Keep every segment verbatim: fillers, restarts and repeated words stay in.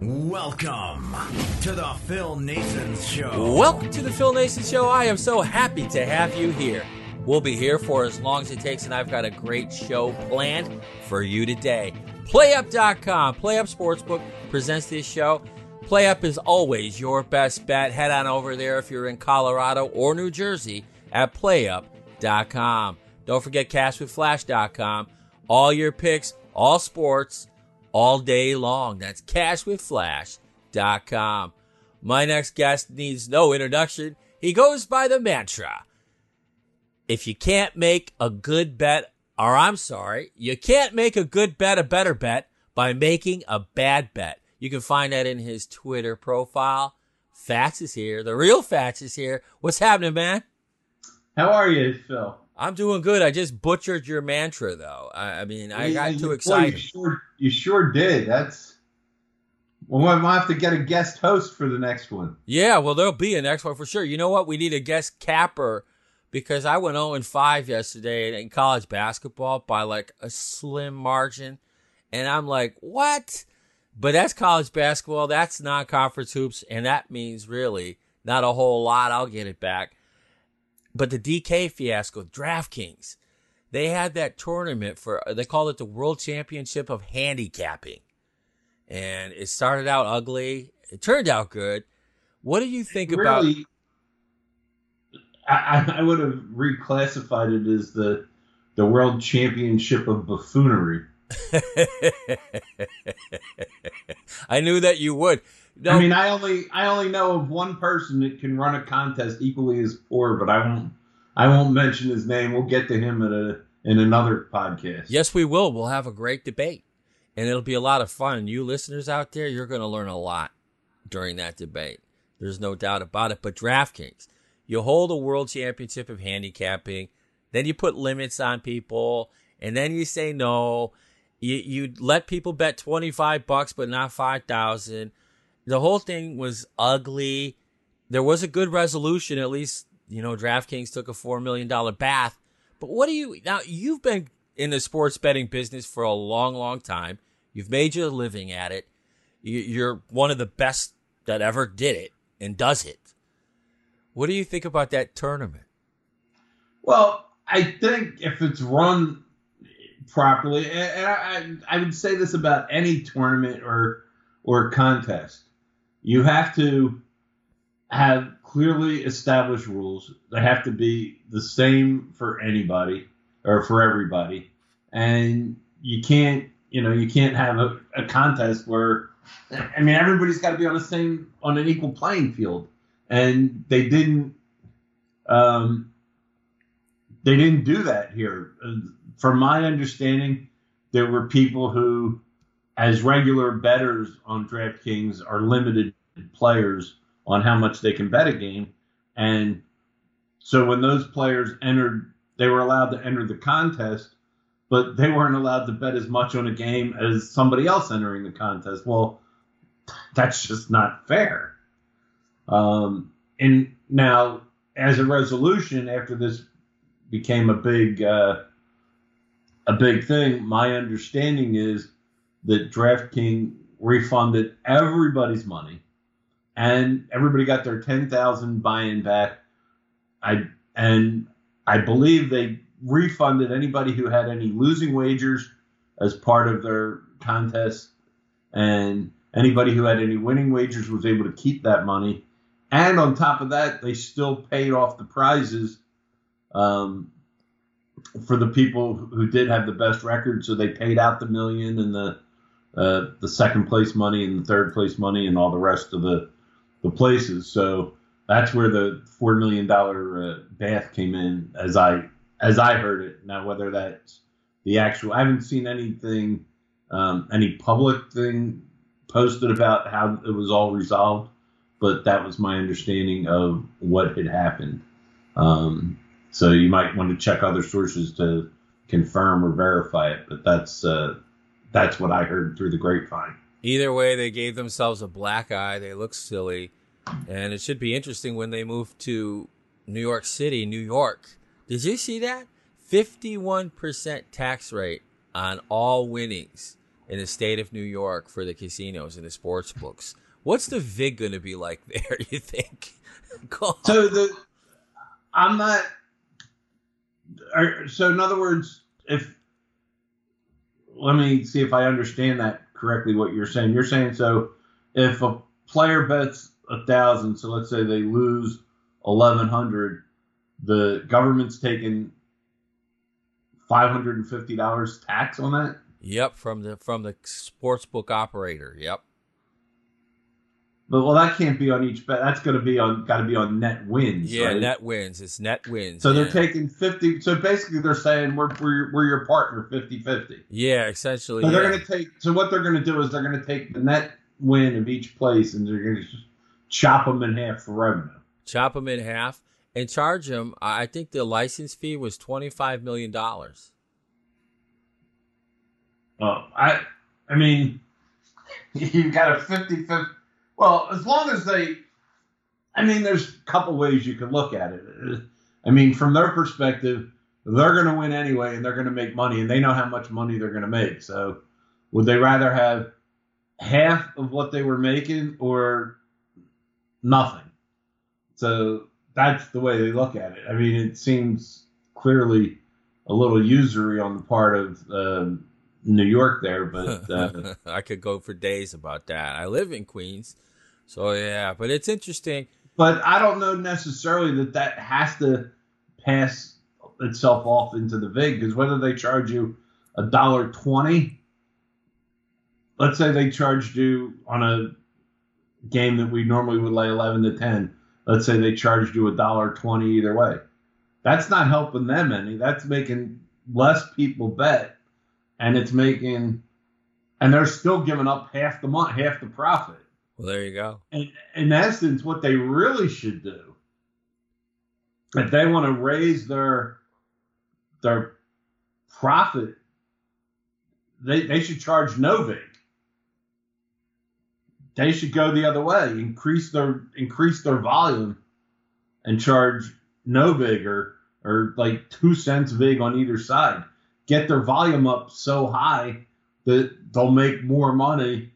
Welcome to the Phil Naessens Show. Welcome to the Phil Naessens Show. I am so happy to have you here. We'll be here for as long as it takes, and I've got a great show planned for you today. PlayUp dot com, PlayUp Sportsbook presents this show. PlayUp is always your best bet. Head on over there if you're in Colorado or New Jersey at PlayUp dot com. Don't forget Cash With Flash dot com. All your picks, all sports, all day long. That's Cash With Flash dot com. My next guest needs no introduction. He goes by the mantra: if you can't make a good bet, or I'm sorry, you can't make a good bet a better bet by making a bad bet. You can find that in his Twitter profile. Fats is here. The real Fats is here. What's happening, man? How are you, Phil? I'm doing good. I just butchered your mantra, though. I, I mean, I you, got you, too excited. You sure, you sure did. That's. Well, we might have to get a guest host for the next one. Yeah, well, there'll be a next one for sure. You know what? We need a guest capper, because I went oh and five yesterday in college basketball by like a slim margin. And I'm like, what? But that's college basketball. That's non-conference hoops. And that means really not a whole lot. I'll get it back. But the D K fiasco, DraftKings, they had that tournament for, they called it the World Championship of Handicapping. And it started out ugly. It turned out good. What do you think really, about it? I, I would have reclassified it as the the World Championship of Buffoonery. I knew that you would. No. I mean, I only I only know of one person that can run a contest equally as poor, but I won't I won't mention his name. We'll get to him in a in another podcast. Yes, we will. We'll have a great debate, and it'll be a lot of fun. You listeners out there, you're going to learn a lot during that debate. There's no doubt about it. But DraftKings, you hold a World Championship of Handicapping, then you put limits on people, and then you say no. You you let people bet twenty-five bucks, but not five thousand. The whole thing was ugly. There was a good resolution. At least, you know, DraftKings took a four million dollars bath. But what do you, now you've been in the sports betting business for a long, long time. You've made your living at it. You're one of the best that ever did it and does it. What do you think about that tournament? Well, I think if it's run properly, and I, I would say this about any tournament or, or contest, you have to have clearly established rules. They have to be the same for anybody or for everybody. And you can't, you know, you can't have a, a contest where, I mean, everybody's got to be on the same, on an equal playing field. And they didn't, um, they didn't do that here. From my understanding, there were people who, as regular bettors on DraftKings, are limited players on how much they can bet a game. And so when those players entered, they were allowed to enter the contest, but they weren't allowed to bet as much on a game as somebody else entering the contest. Well, that's just not fair. Um, and now, as a resolution, after this became a big, uh, a big thing, my understanding is that DraftKings refunded everybody's money, and everybody got their ten thousand dollars buy-in back. I and I believe they refunded anybody who had any losing wagers as part of their contest, and anybody who had any winning wagers was able to keep that money. And on top of that, they still paid off the prizes um, for the people who did have the best record, so they paid out the million and the uh, the second place money and the third place money and all the rest of the the places. So that's where the four million dollar uh, bath came in, as I as I heard it. Now whether that's the actual, I haven't seen anything, um, any public thing posted about how it was all resolved, but that was my understanding of what had happened. Um, so you might want to check other sources to confirm or verify it, but that's uh, that's what I heard through the grapevine. Either way, they gave themselves a black eye. They look silly, and it should be interesting when they move to New York City, New York. Did you see that? fifty-one percent tax rate on all winnings in the state of New York for the casinos and the sports books. What's the vig going to be like there, you think? So the I'm not. So in other words, if let me see if I understand that correctly, what you're saying. You're saying so if a player bets a thousand, so let's say they lose eleven hundred, the government's taking five hundred and fifty dollars tax on that. Yep, from the from the sportsbook operator. Yep. But well, that can't be on each bet. That's going to be on, got to be on net wins. Yeah, right? Net wins. It's net wins. So yeah. They're taking fifty. So basically, they're saying we're we're, we're your partner fifty-fifty. Yeah, essentially. So yeah. They're going to take. So what they're going to do is they're going to take the net win of each place and they're going to just chop them in half for revenue. Chop them in half and charge them. I think the license fee was twenty-five million dollars. Oh, I, I mean, you've got a fifty-fifty. Well, as long as they, I mean, there's a couple ways you can look at it. I mean, from their perspective, they're going to win anyway, and they're going to make money, and they know how much money they're going to make. So would they rather have half of what they were making or nothing? So that's the way they look at it. I mean, it seems clearly a little usury on the part of um, New York there, but uh, I could go for days about that. I live in Queens. So, yeah, but it's interesting. But I don't know necessarily that that has to pass itself off into the vig, because whether they charge you a dollar twenty, let's say they charged you on a game that we normally would lay eleven to ten. Let's say they charged you a dollar twenty either way. That's not helping them any. That's making less people bet, and it's making, and they're still giving up half the month, half the profit. Well, there you go. And in essence, what they really should do, if they want to raise their their profit, they they should charge no vig. They should go the other way, increase their increase their volume, and charge no vig or or like two cents vig on either side. Get their volume up so high that they'll make more money.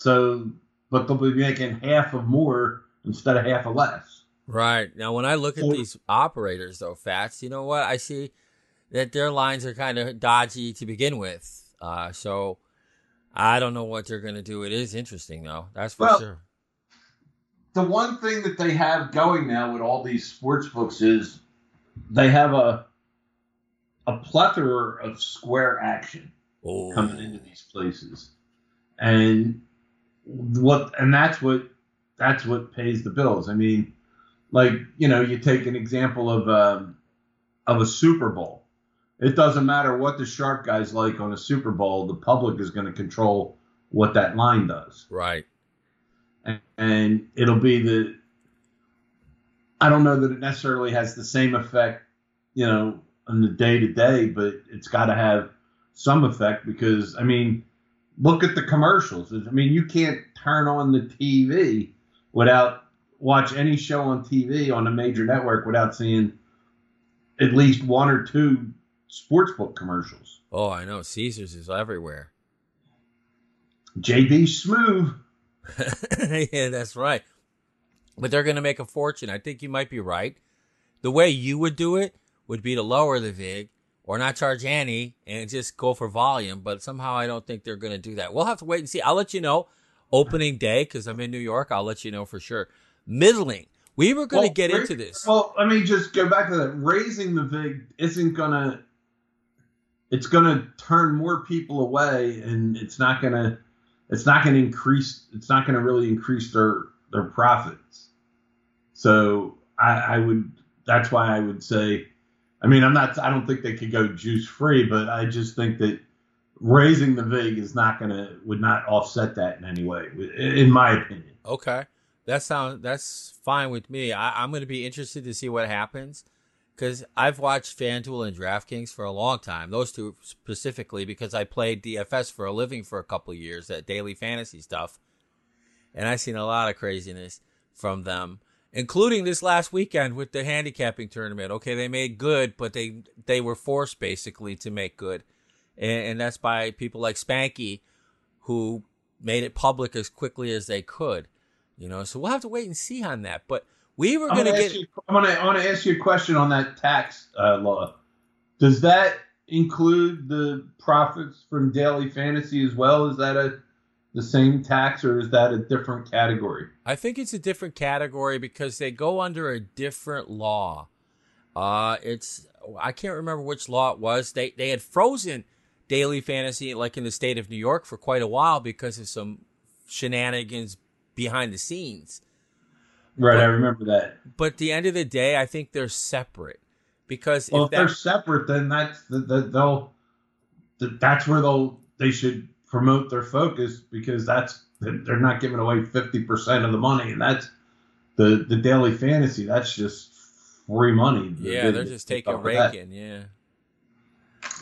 So, but they'll be making half of more instead of half of less. Right. Now, when I look so, at these operators, though, Fats, you know what? I see that their lines are kind of dodgy to begin with. Uh, so I don't know what they're going to do. It is interesting, though. That's for well, sure. The one thing that they have going now with all these sports books is they have a, a plethora of square action oh. coming into these places, and what and that's what that's what pays the bills. I mean, like you know, you take an example of um, of a Super Bowl. It doesn't matter what the sharp guys like on a Super Bowl. The public is going to control what that line does, right? And, and it'll be the. I don't know that it necessarily has the same effect, you know. on the day-to-day, but it's got to have some effect because, I mean, look at the commercials. I mean, you can't turn on the T V without watch any show on T V on a major network without seeing at least one or two sportsbook commercials. Oh, I know. Caesars is everywhere. J B Smoove. Yeah, that's right. But they're going to make a fortune. I think you might be right. The way you would do it would be to lower the vig or not charge any and just go for volume. But somehow I don't think they're going to do that. We'll have to wait and see. I'll let you know opening day because I'm in New York. I'll let you know for sure. Middling. We were going to well, get raise, into this. Well, let me just go back to that. Raising the vig isn't going to – it's going to turn more people away, and it's not going to – it's not going to increase – it's not going to really increase their, their profits. So I, I would – that's why I would say – I mean, I'm not – I don't think they could go juice-free, but I just think that raising the vig is not going to – would not offset that in any way, in my opinion. Okay. That sound, that's fine with me. I, I'm going to be interested to see what happens because I've watched FanDuel and DraftKings for a long time, those two specifically, because I played D F S for a living for a couple of years, that daily fantasy stuff. And I've seen a lot of craziness from them, including this last weekend with the handicapping tournament. Okay, they made good, but they, they were forced basically to make good. And, and that's by people like Spanky, who made it public as quickly as they could. You know, so we'll have to wait and see on that. But we were going to get. You, I'm going to I want to ask you a question on that tax uh, law. Does that include the profits from daily fantasy as well? Is that a the same tax, or is that a different category? I think it's a different category because they go under a different law. Uh, it's I can't remember which law it was. They they had frozen daily fantasy like in the state of New York for quite a while because of some shenanigans behind the scenes. Right, but I remember that. But at the end of the day, I think they're separate because well, if, if they're separate, then that's the, the, they'll the, that's where they'll they should promote their focus because that's they're not giving away fifty percent of the money, and that's the the daily fantasy. That's just free money. Yeah, they're, they're just taking a rake in. Yeah,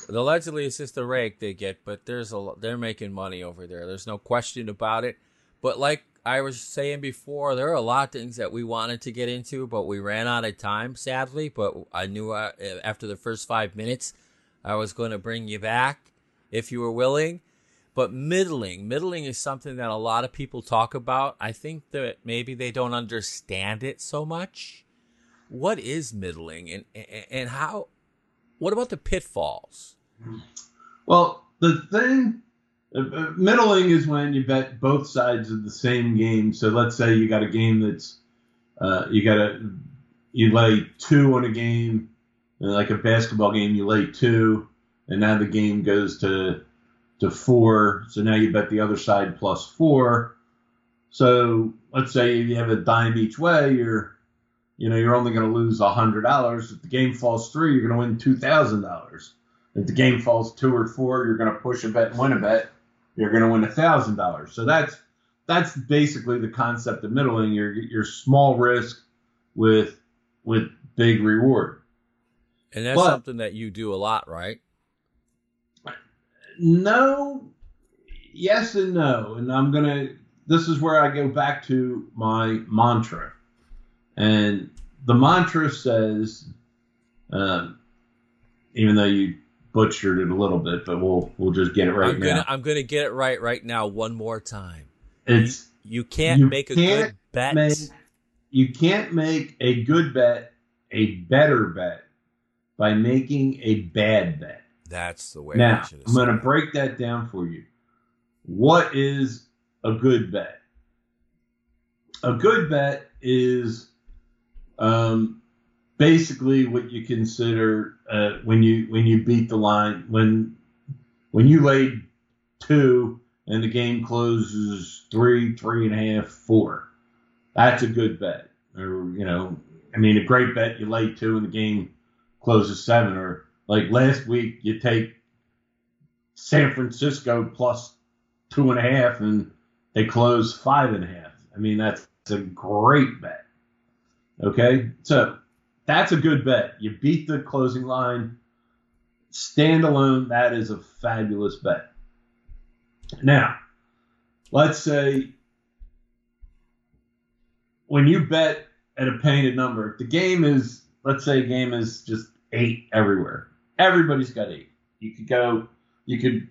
allegedly it's just a rake they get, but there's a they're making money over there. There's no question about it. But like I was saying before, there are a lot of things that we wanted to get into, but we ran out of time, sadly. But I knew I, after the first five minutes, I was going to bring you back if you were willing. But middling, middling is something that a lot of people talk about. I think that maybe they don't understand it so much. What is middling, and and how? What about the pitfalls? Well, the thing. Middling is when you bet both sides of the same game. So let's say you got a game that's uh, you got a you lay two on a game, like a basketball game. You lay two, and now the game goes to to four. So now you bet the other side plus four. So let's say you have a dime each way. You're you know you're only going to lose a hundred dollars. If the game falls three, you're going to win two thousand dollars. If the game falls two or four, you're going to push a bet and win a bet. You're going to win a thousand dollars. So that's that's basically the concept of middling. You're you're small risk with with big reward. And that's but, something that you do a lot, right? No, yes and no. And I'm gonna. This is where I go back to my mantra, and the mantra says, um, even though you. Butchered it a little bit, but we'll we'll just get it right I'm gonna, now. I'm going to get it right right now one more time. It's you, you can't you make can't a good bet. Make, you can't make a good bet a better bet by making a bad bet. That's the way. Now I'm going to break that down for you. What is a good bet? A good bet is um. basically what you consider uh, when you when you beat the line, when when you laid two and the game closes three, three and a half, four. That's a good bet. Or, you know, I mean, a great bet, you lay two and the game closes seven. Or like last week, you take San Francisco plus two and a half and they close five and a half. I mean, that's a great bet. Okay? So that's a good bet. You beat the closing line. Standalone, that is a fabulous bet. Now, let's say when you bet at a painted number, the game is, let's say a game is just eight everywhere. Everybody's got eight. You could go, you could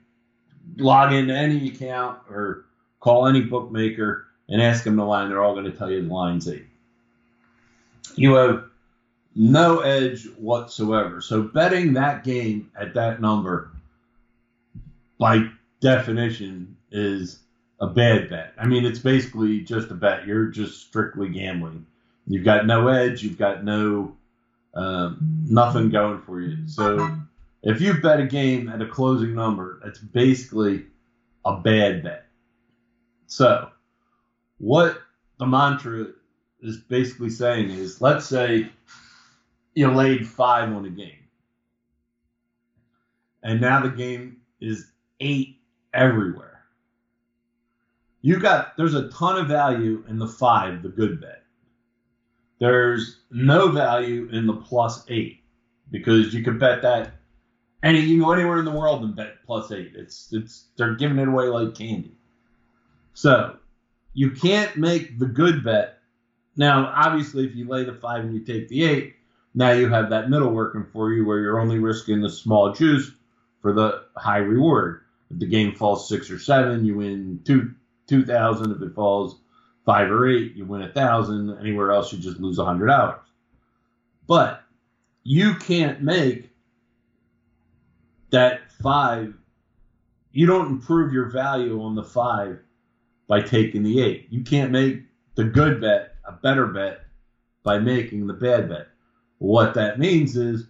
log into any account or call any bookmaker and ask them the line. They're all going to tell you the line's eight. You have no edge whatsoever. So betting that game at that number, by definition, is a bad bet. I mean, it's basically just a bet. You're just strictly gambling. You've got no edge. You've got no um, nothing going for you. So if you bet a game at a closing number, that's basically a bad bet. So what the mantra is basically saying is, let's say you laid five on a game, and now the game is eight everywhere. You got there's a ton of value in the five, the good bet. There's no value in the plus eight, because you can bet that any you can go anywhere in the world and bet plus eight. It's it's they're giving it away like candy. So you can't make the good bet. Now, obviously, if you lay the five and you take the eight, now you have that middle working for you, where you're only risking the small juice for the high reward. If the game falls six or seven, you win two two thousand. If it falls five or eight, you win a thousand. Anywhere else, you just lose a hundred dollars. But you can't make that five. You don't improve your value on the five by taking the eight. You can't make the good bet a better bet by making the bad bet. What that means is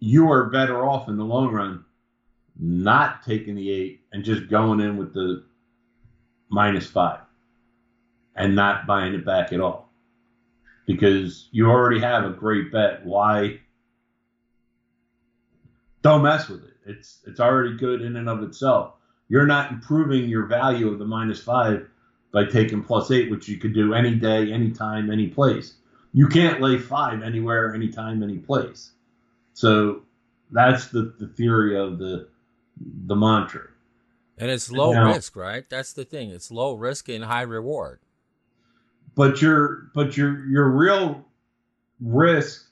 you are better off in the long run not taking the eight and just going in with the minus five. And not buying it back at all, because you already have a great bet. Why? Don't mess with it. It's it's already good in and of itself. You're not improving your value of the minus five by taking plus eight, which you could do any day, any time, any place. You can't lay five anywhere, anytime, any place. So that's the, the theory of the the mantra. And it's low now, risk, right? That's the thing. It's low risk and high reward. But your but your your real risk,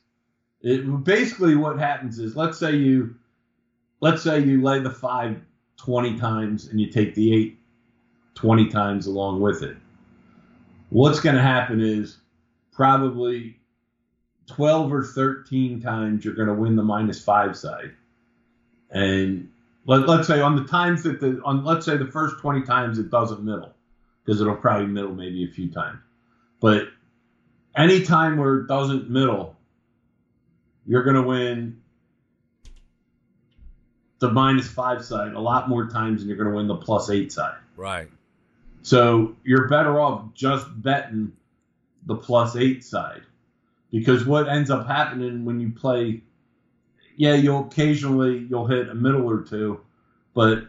it, basically what happens is, let's say you let's say you lay the five twenty times and you take the eight twenty times along with it. What's going to happen is probably twelve or thirteen times you're going to win the minus five side, and let, let's say on the times that the on let's say the first twenty times it doesn't middle, because it'll probably middle maybe a few times. But any time where it doesn't middle, you're going to win the minus five side a lot more times than you're going to win the plus eight side. Right. So you're better off just betting the plus eight side, because what ends up happening when you play, yeah, you'll occasionally you'll hit a middle or two, but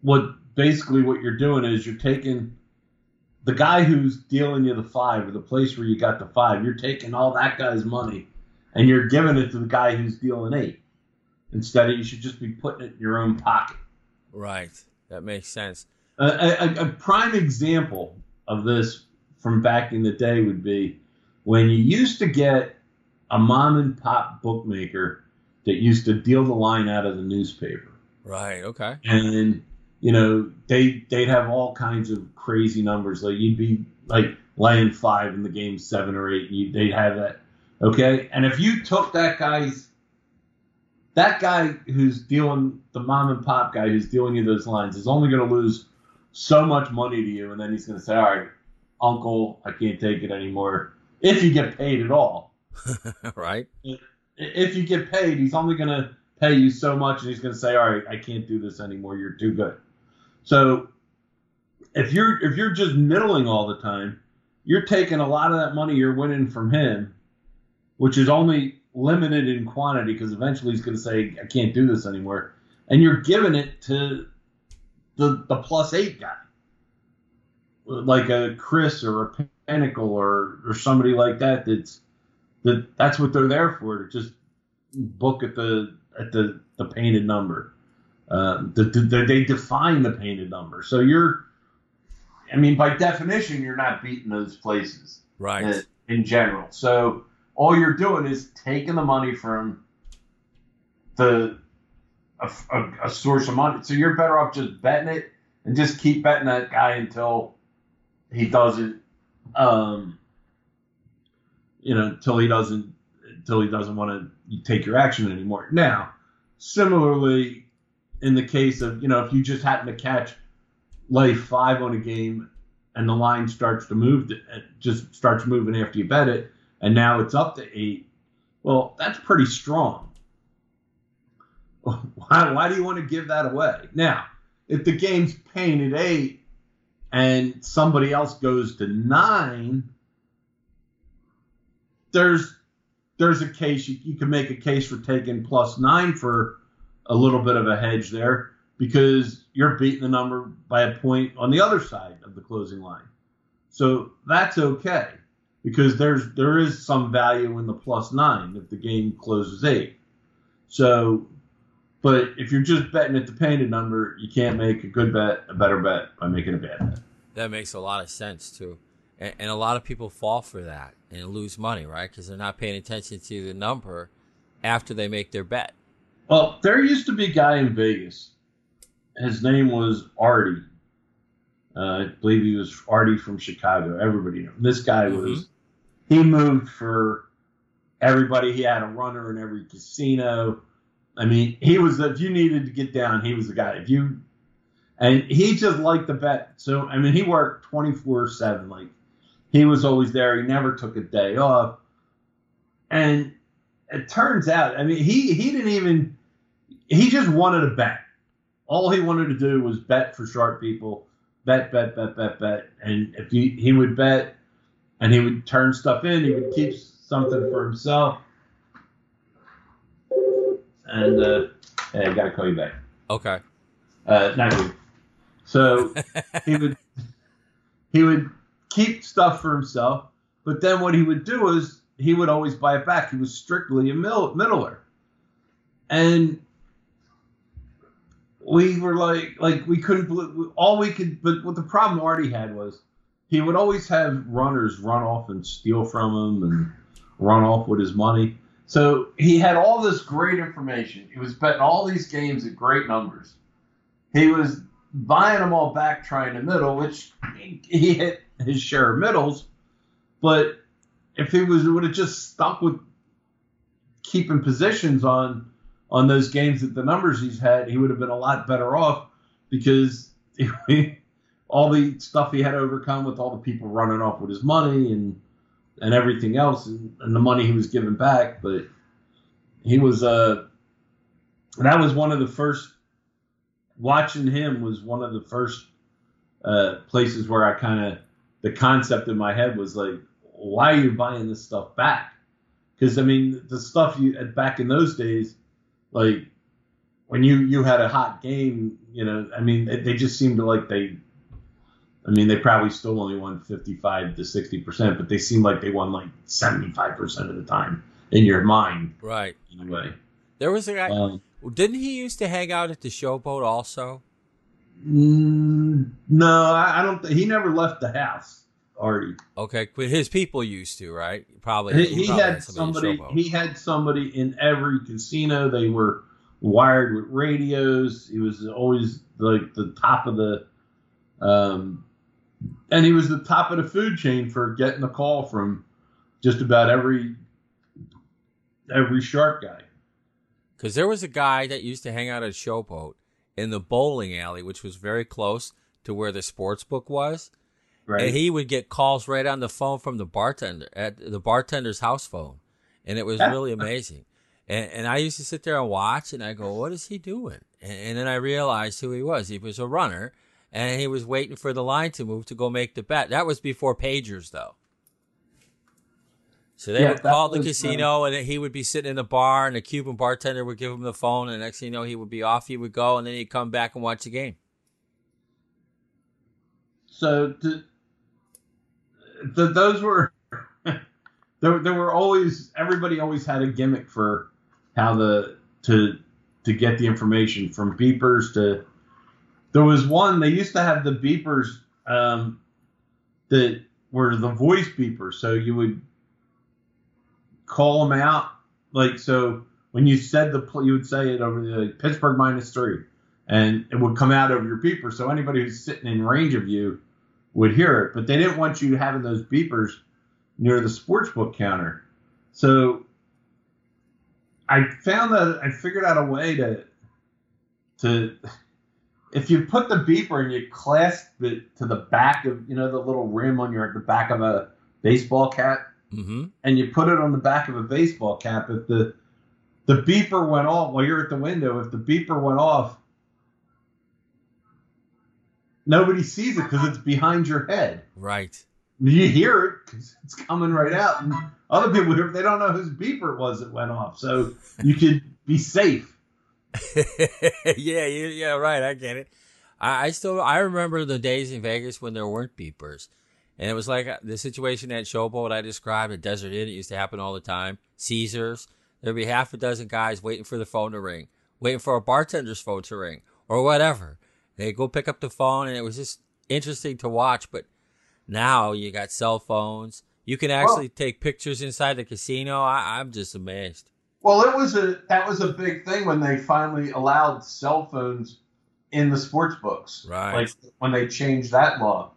what basically what you're doing is you're taking – the guy who's dealing you the five, or the place where you got the five, you're taking all that guy's money and you're giving it to the guy who's dealing eight. Instead, of, you should just be putting it in your own pocket. Right. That makes sense. A, a, a prime example of this from back in the day would be when you used to get a mom and pop bookmaker that used to deal the line out of the newspaper. Right. Okay. And you know, they, they'd have all kinds of crazy numbers. Like, you'd be, like, laying five in the game, seven or eight. You, they'd have that, okay? And if you took that guy's – that guy who's dealing – the mom-and-pop guy who's dealing you those lines is only going to lose so much money to you, and then he's going to say, all right, uncle, I can't take it anymore, if you get paid at all. Right. If, if you get paid, he's only going to pay you so much, and he's going to say, all right, I can't do this anymore. You're too good. So if you're if you're just middling all the time, you're taking a lot of that money you're winning from him, which is only limited in quantity because eventually he's going to say, I can't do this anymore. And you're giving it to the the plus eight guy, like a Chris or a Pinnacle or, or somebody like that. That's that that's what they're there for, to just book at the at the, the painted number. Uh, the, the, they define the painted number. So you're, I mean, by definition, you're not beating those places. Right. In, in general. So all you're doing is taking the money from the a, a, a source of money. So you're better off just betting it and just keep betting that guy until he doesn't, um, you know, until he doesn't, until he doesn't want to take your action anymore. Now, similarly, in the case of, you know, if you just happen to catch lay five on a game and the line starts to move, it just starts moving after you bet it, and now it's up to eight. Well, that's pretty strong. Why, why do you want to give that away? Now, if the game's paying at eight and somebody else goes to nine, there's there's a case you, you can make a case for taking plus nine for a little bit of a hedge there, because you're beating the number by a point on the other side of the closing line. So that's okay, because there's there is some value in the plus nine if the game closes eight. So, but if you're just betting at the painted number, you can't make a good bet a better bet by making a bad bet. That makes a lot of sense too, and, and a lot of people fall for that and lose money, right? Because they're not paying attention to the number after they make their bet. Well, there used to be a guy in Vegas. His name was Artie. Uh, I believe he was Artie from Chicago. Everybody knows. This guy was, mm-hmm. he moved for everybody. He had a runner in every casino. I mean, he was, if you needed to get down, he was the guy. If you, and he just liked the bet. So, I mean, he worked twenty-four seven. Like, he was always there. He never took a day off. And it turns out, I mean, he, he didn't even, he just wanted to bet. All he wanted to do was bet for sharp people, bet, bet, bet, bet, bet. And if he, he would bet and he would turn stuff in, he would keep something for himself. And uh, yeah, I got to call you back. Okay. Uh, not you. So he would he would keep stuff for himself, but then what he would do is he would always buy it back. He was strictly a middle, middler. And we were like, like we couldn't, all we could, but what the problem Artie had was he would always have runners run off and steal from him and run off with his money. So he had all this great information. He was betting all these games at great numbers. He was buying them all back, trying to middle, which he hit his share of middles. But if he was, would have just stuck with keeping positions on, on those games that the numbers he's had, he would have been a lot better off, because he, all the stuff he had overcome with all the people running off with his money and and everything else, and, and the money he was giving back. But he was uh, that was one of the first. Watching him was one of the first uh, places where I kind of the concept in my head was like, why are you buying this stuff back? Because I mean, the stuff you back in those days. Like when you, you had a hot game, you know, I mean, they, they just seemed to like they, I mean, they probably still only won fifty-five to sixty percent, but they seemed like they won like seventy-five percent of the time in your mind. Right. In a way. There was a guy, um, didn't he used to hang out at the Showboat also? Mm, no, I, I don't think, he never left the house, Artie. Okay. But his people used to, right? Probably. He, he, he probably had, had somebody, somebody he had somebody in every casino. They were wired with radios. He was always like the top of the, um, and he was the top of the food chain for getting a call from just about every, every shark guy. Cause there was a guy that used to hang out at Showboat in the bowling alley, which was very close to where the sports book was. Right. And he would get calls right on the phone from the bartender at the bartender's house phone. And it was really amazing. And and I used to sit there and watch, and I go, what is he doing? And, and then I realized who he was. He was a runner, and he was waiting for the line to move to go make the bet. That was before pagers, though. So they yeah, would call the casino, funny. And he would be sitting in the bar, and the Cuban bartender would give him the phone, and the next thing you know, he would be off, he would go, and then he'd come back and watch the game. So to... The, those were there. There were always everybody always had a gimmick for how the to to get the information from beepers to. There was one they used to have the beepers um, that were the voice beepers, so you would call them out like so. When you said the you would say it over the like, Pittsburgh minus three, and it would come out over your beeper, so anybody who's sitting in range of you would hear it, but they didn't want you having those beepers near the sportsbook counter. So I found that I figured out a way to, to, if you put the beeper and you clasp it to the back of, you know, the little rim on your the back of a baseball cap, mm-hmm. and you put it on the back of a baseball cap, if the the beeper went off while you're at the window, if the beeper went off, nobody sees it because it's behind your head. Right. You hear it because it's coming right out. And other people, they don't know whose beeper it was that went off. So you could be safe. yeah, yeah, right. I get it. I, I still, I remember the days in Vegas when there weren't beepers. And it was like the situation at Showboat I described at Desert Inn. It used to happen all the time. Caesars. There'd be half a dozen guys waiting for the phone to ring, waiting for a bartender's phone to ring, or whatever. They go pick up the phone, and it was just interesting to watch. But now you got cell phones. You can actually well, take pictures inside the casino. I, I'm just amazed. Well, it was a that was a big thing when they finally allowed cell phones in the sports books. Right. Like when they changed that law.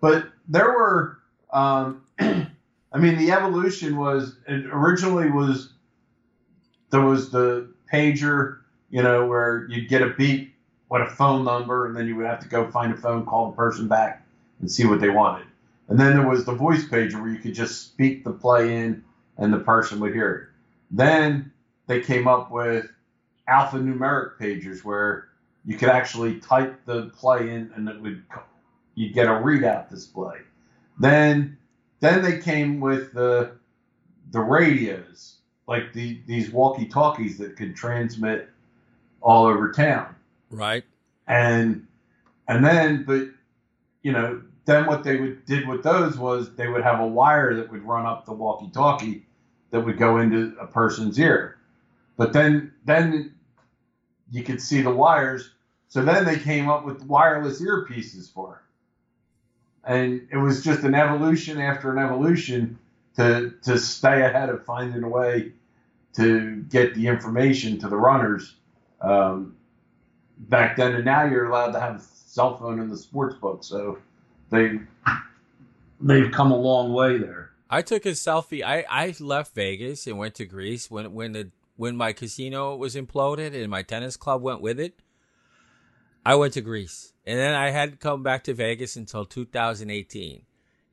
But there were, um, I mean, the evolution was, it originally was, there was the pager, you know, where you'd get a beep with a phone number, and then you would have to go find a phone, call the person back, and see what they wanted. And then there was the voice pager where you could just speak the play in, and the person would hear it. Then they came up with alphanumeric pagers where you could actually type the play in, and it would you'd get a readout display. Then, then they came with the the radios, like the these walkie-talkies that could transmit all over town. Right. And and then, but you know, then what they would did with those was they would have a wire that would run up the walkie-talkie that would go into a person's ear. But then then you could see the wires. So then they came up with wireless earpieces for it. And it was just an evolution after an evolution to to stay ahead of finding a way to get the information to the runners um, back then. And now you're allowed to have a cell phone in the sports book. So they, they've come a long way there. I took a selfie. I, I left Vegas and went to Greece when when the when my casino was imploded and my tennis club went with it. I went to Greece, and then I hadn't come back to Vegas until two thousand eighteen,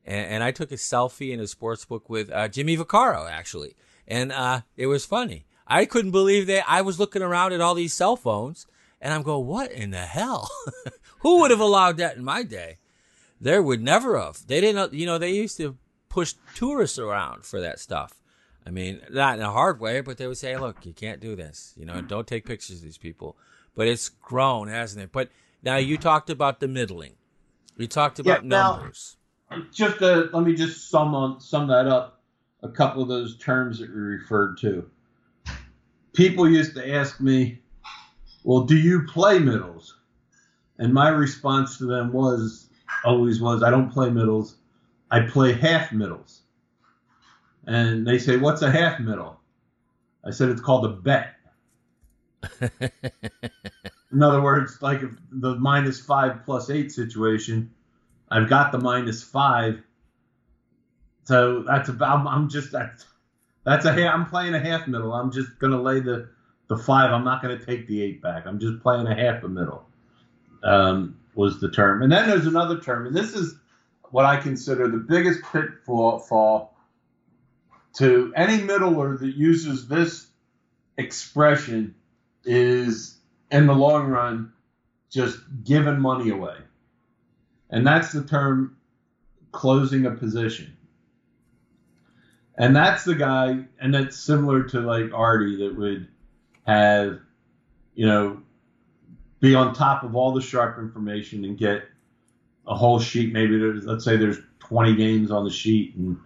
and, and I took a selfie in a sports book with uh, Jimmy Vaccaro, actually, and uh, it was funny. I couldn't believe that I was looking around at all these cell phones, and I'm going, what in the hell? Who would have allowed that in my day? They would never have. They didn't, you know, they used to push tourists around for that stuff. I mean, not in a hard way, but they would say, look, you can't do this. You know, don't take pictures of these people. But it's grown, hasn't it? But now you talked about the middling. You talked about yeah, now, numbers. Just to, let me just sum on, sum that up. A couple of those terms that we referred to. People used to ask me, "Well, do you play middles?" And my response to them was always was, "I don't play middles. I play half middles." And they say, "What's a half middle?" I said, "It's called a bet." In other words, like the minus five plus eight situation, I've got the minus five, so that's about. I'm just that's that's a I'm playing a half middle. I'm just gonna lay the the five. I'm not gonna take the eight back. I'm just playing a half a middle. Um, was the term, and then there's another term, and this is what I consider the biggest pitfall to any middler that uses this expression. Is in the long run just giving money away, and that's the term closing a position. And that's the guy, and that's similar to like Artie that would have, you know, be on top of all the sharp information and get a whole sheet. Maybe there's, let's say there's twenty games on the sheet, and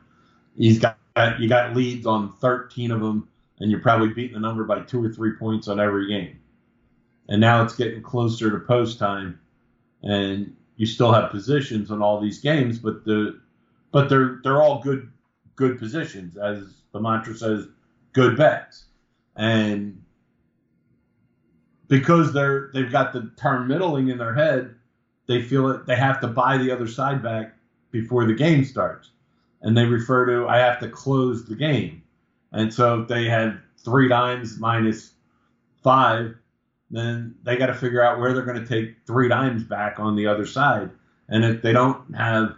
he's got you got leads on thirteen of them. And you're probably beating the number by two or three points on every game. And now it's getting closer to post time, and you still have positions on all these games, but the but they're they're all good good positions, as the mantra says, good bets. And because they're they've got the term middling in their head, they feel it they have to buy the other side back before the game starts. And they refer to, I have to close the game. And so if they had three dimes minus five, then they got to figure out where they're going to take three dimes back on the other side. And if they don't have,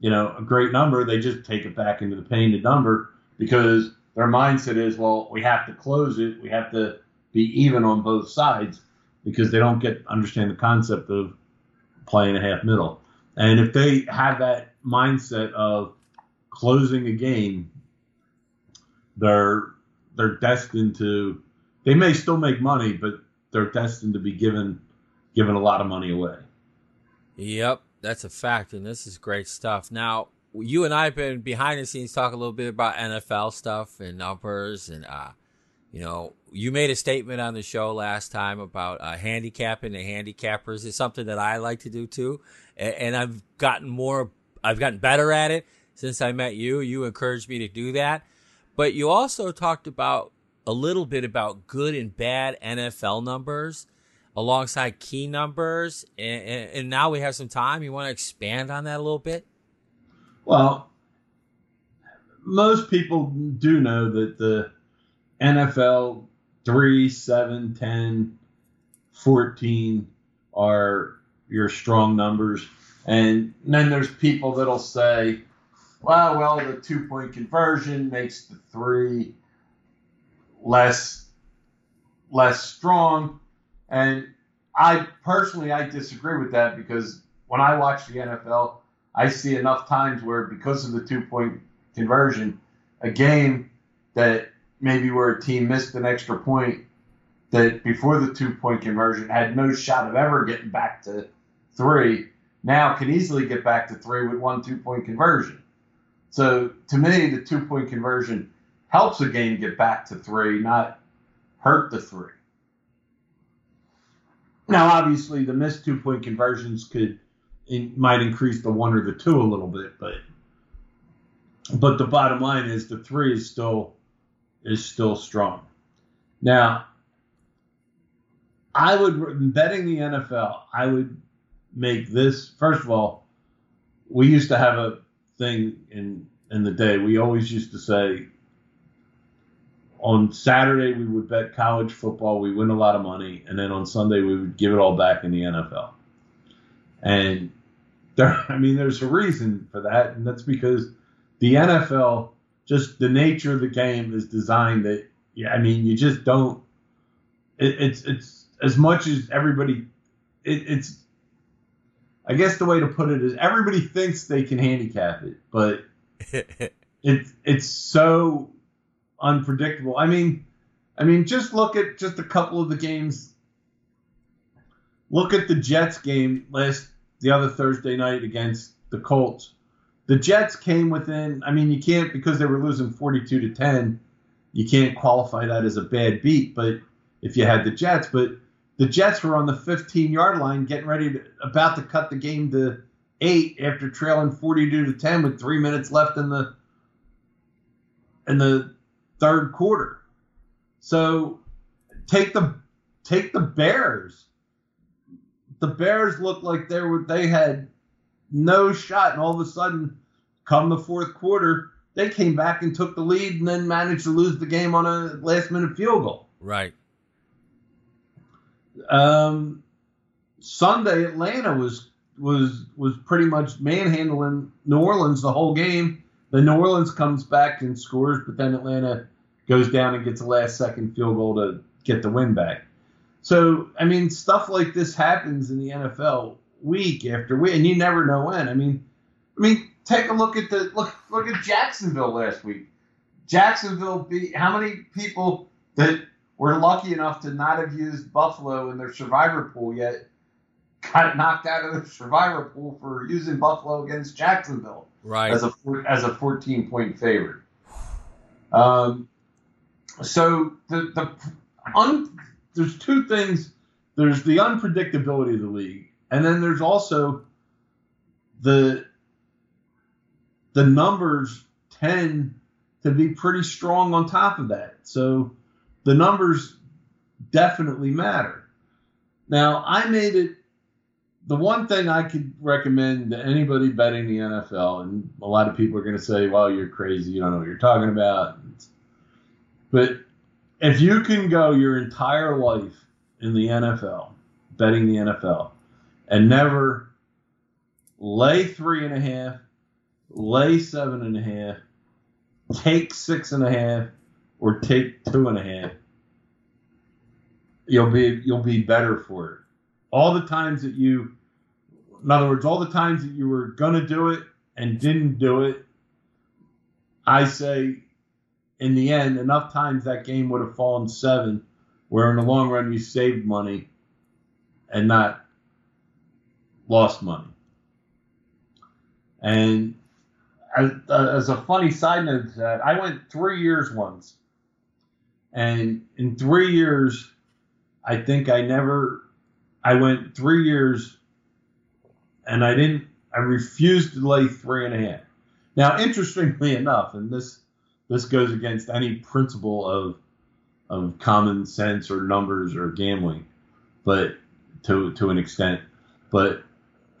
you know, a great number, they just take it back into the painted number because their mindset is, well, we have to close it. We have to be even on both sides because they don't get understand the concept of playing a half middle. And if they have that mindset of closing a game, they're they're destined to – they may still make money, but they're destined to be given given a lot of money away. Yep, that's a fact, and this is great stuff. Now, you and I have been behind the scenes talking a little bit about N F L stuff and numbers. And, uh, you know, you made a statement on the show last time about uh, handicapping and handicappers. It's something that I like to do, too. And, and I've gotten more – I've gotten better at it since I met you. You encouraged me to do that. But you also talked about a little bit about good and bad N F L numbers alongside key numbers. And, and, and now we have some time. You want to expand on that a little bit? Well, most people do know that the N F L three, seven, ten, fourteen are your strong numbers. And then there's people that'll say, well, well, the two-point conversion makes the three less less strong. And I personally, I disagree with that because when I watch the N F L, I see enough times where because of the two-point conversion, a game that maybe where a team missed an extra point that before the two-point conversion had no shot of ever getting back to three, now can easily get back to three with one two-point conversion. So to me, the two-point conversion helps a game get back to three, not hurt the three. Now, obviously, the missed two-point conversions could It might increase the one or the two a little bit, but but the bottom line is the three is still is still strong. Now, I would betting the N F L. I would make this first of all. We used to have a thing in in the day. We always used to say on Saturday we would bet college football. We win a lot of money, and then on Sunday we would give it all back in the N F L. And there, I mean, there's a reason for that, and that's because the N F L, just the nature of the game is designed that, yeah, I mean, you just don't. It, it's it's as much as everybody. It, it's, I guess the way to put it is everybody thinks they can handicap it, but it's it's so unpredictable. I mean, I mean, just look at just a couple of the games. Look at the Jets game last the other Thursday night against the Colts. The Jets came within. I mean, you can't because they were losing forty-two to ten. You can't qualify that as a bad beat, but if you had the Jets, but the Jets were on the fifteen-yard line, getting ready to about to cut the game to eight after trailing forty-two to ten with three minutes left in the in the third quarter. So take the take the Bears. The Bears looked like they were they had no shot, and all of a sudden, come the fourth quarter, they came back and took the lead and then managed to lose the game on a last-minute field goal. Right. Um, Sunday, Atlanta was was was pretty much manhandling New Orleans the whole game. Then New Orleans comes back and scores, but then Atlanta goes down and gets a last-second field goal to get the win back. So, I mean, stuff like this happens in the N F L week after week, and you never know when. I mean, I mean, take a look at the look look at Jacksonville last week. Jacksonville beat how many people that were lucky enough to not have used Buffalo in their survivor pool yet got knocked out of the survivor pool for using Buffalo against Jacksonville right. as a as a fourteen-point favorite. Um, so the the un. There's two things. There's the unpredictability of the league, and then there's also the the numbers tend to be pretty strong on top of that. So the numbers definitely matter. Now, I made it the one thing I could recommend to anybody betting the N F L, and a lot of people are going to say, well, you're crazy. You don't know what you're talking about. But if you can go your entire life in the N F L, betting the N F L, and never lay three and a half, lay seven and a half, take six and a half, or take two and a half. You'll be you'll be better for it. All the times that you, in other words, all the times that you were gonna do it and didn't do it, I say, in the end, enough times that game would have fallen seven, where in the long run you saved money and not lost money. And as, as a funny side note to that, I went three years once. And in three years, I think I never, I went three years and I didn't, I refused to lay three and a half. Now, interestingly enough, and this this goes against any principle of of common sense or numbers or gambling, but to to an extent, but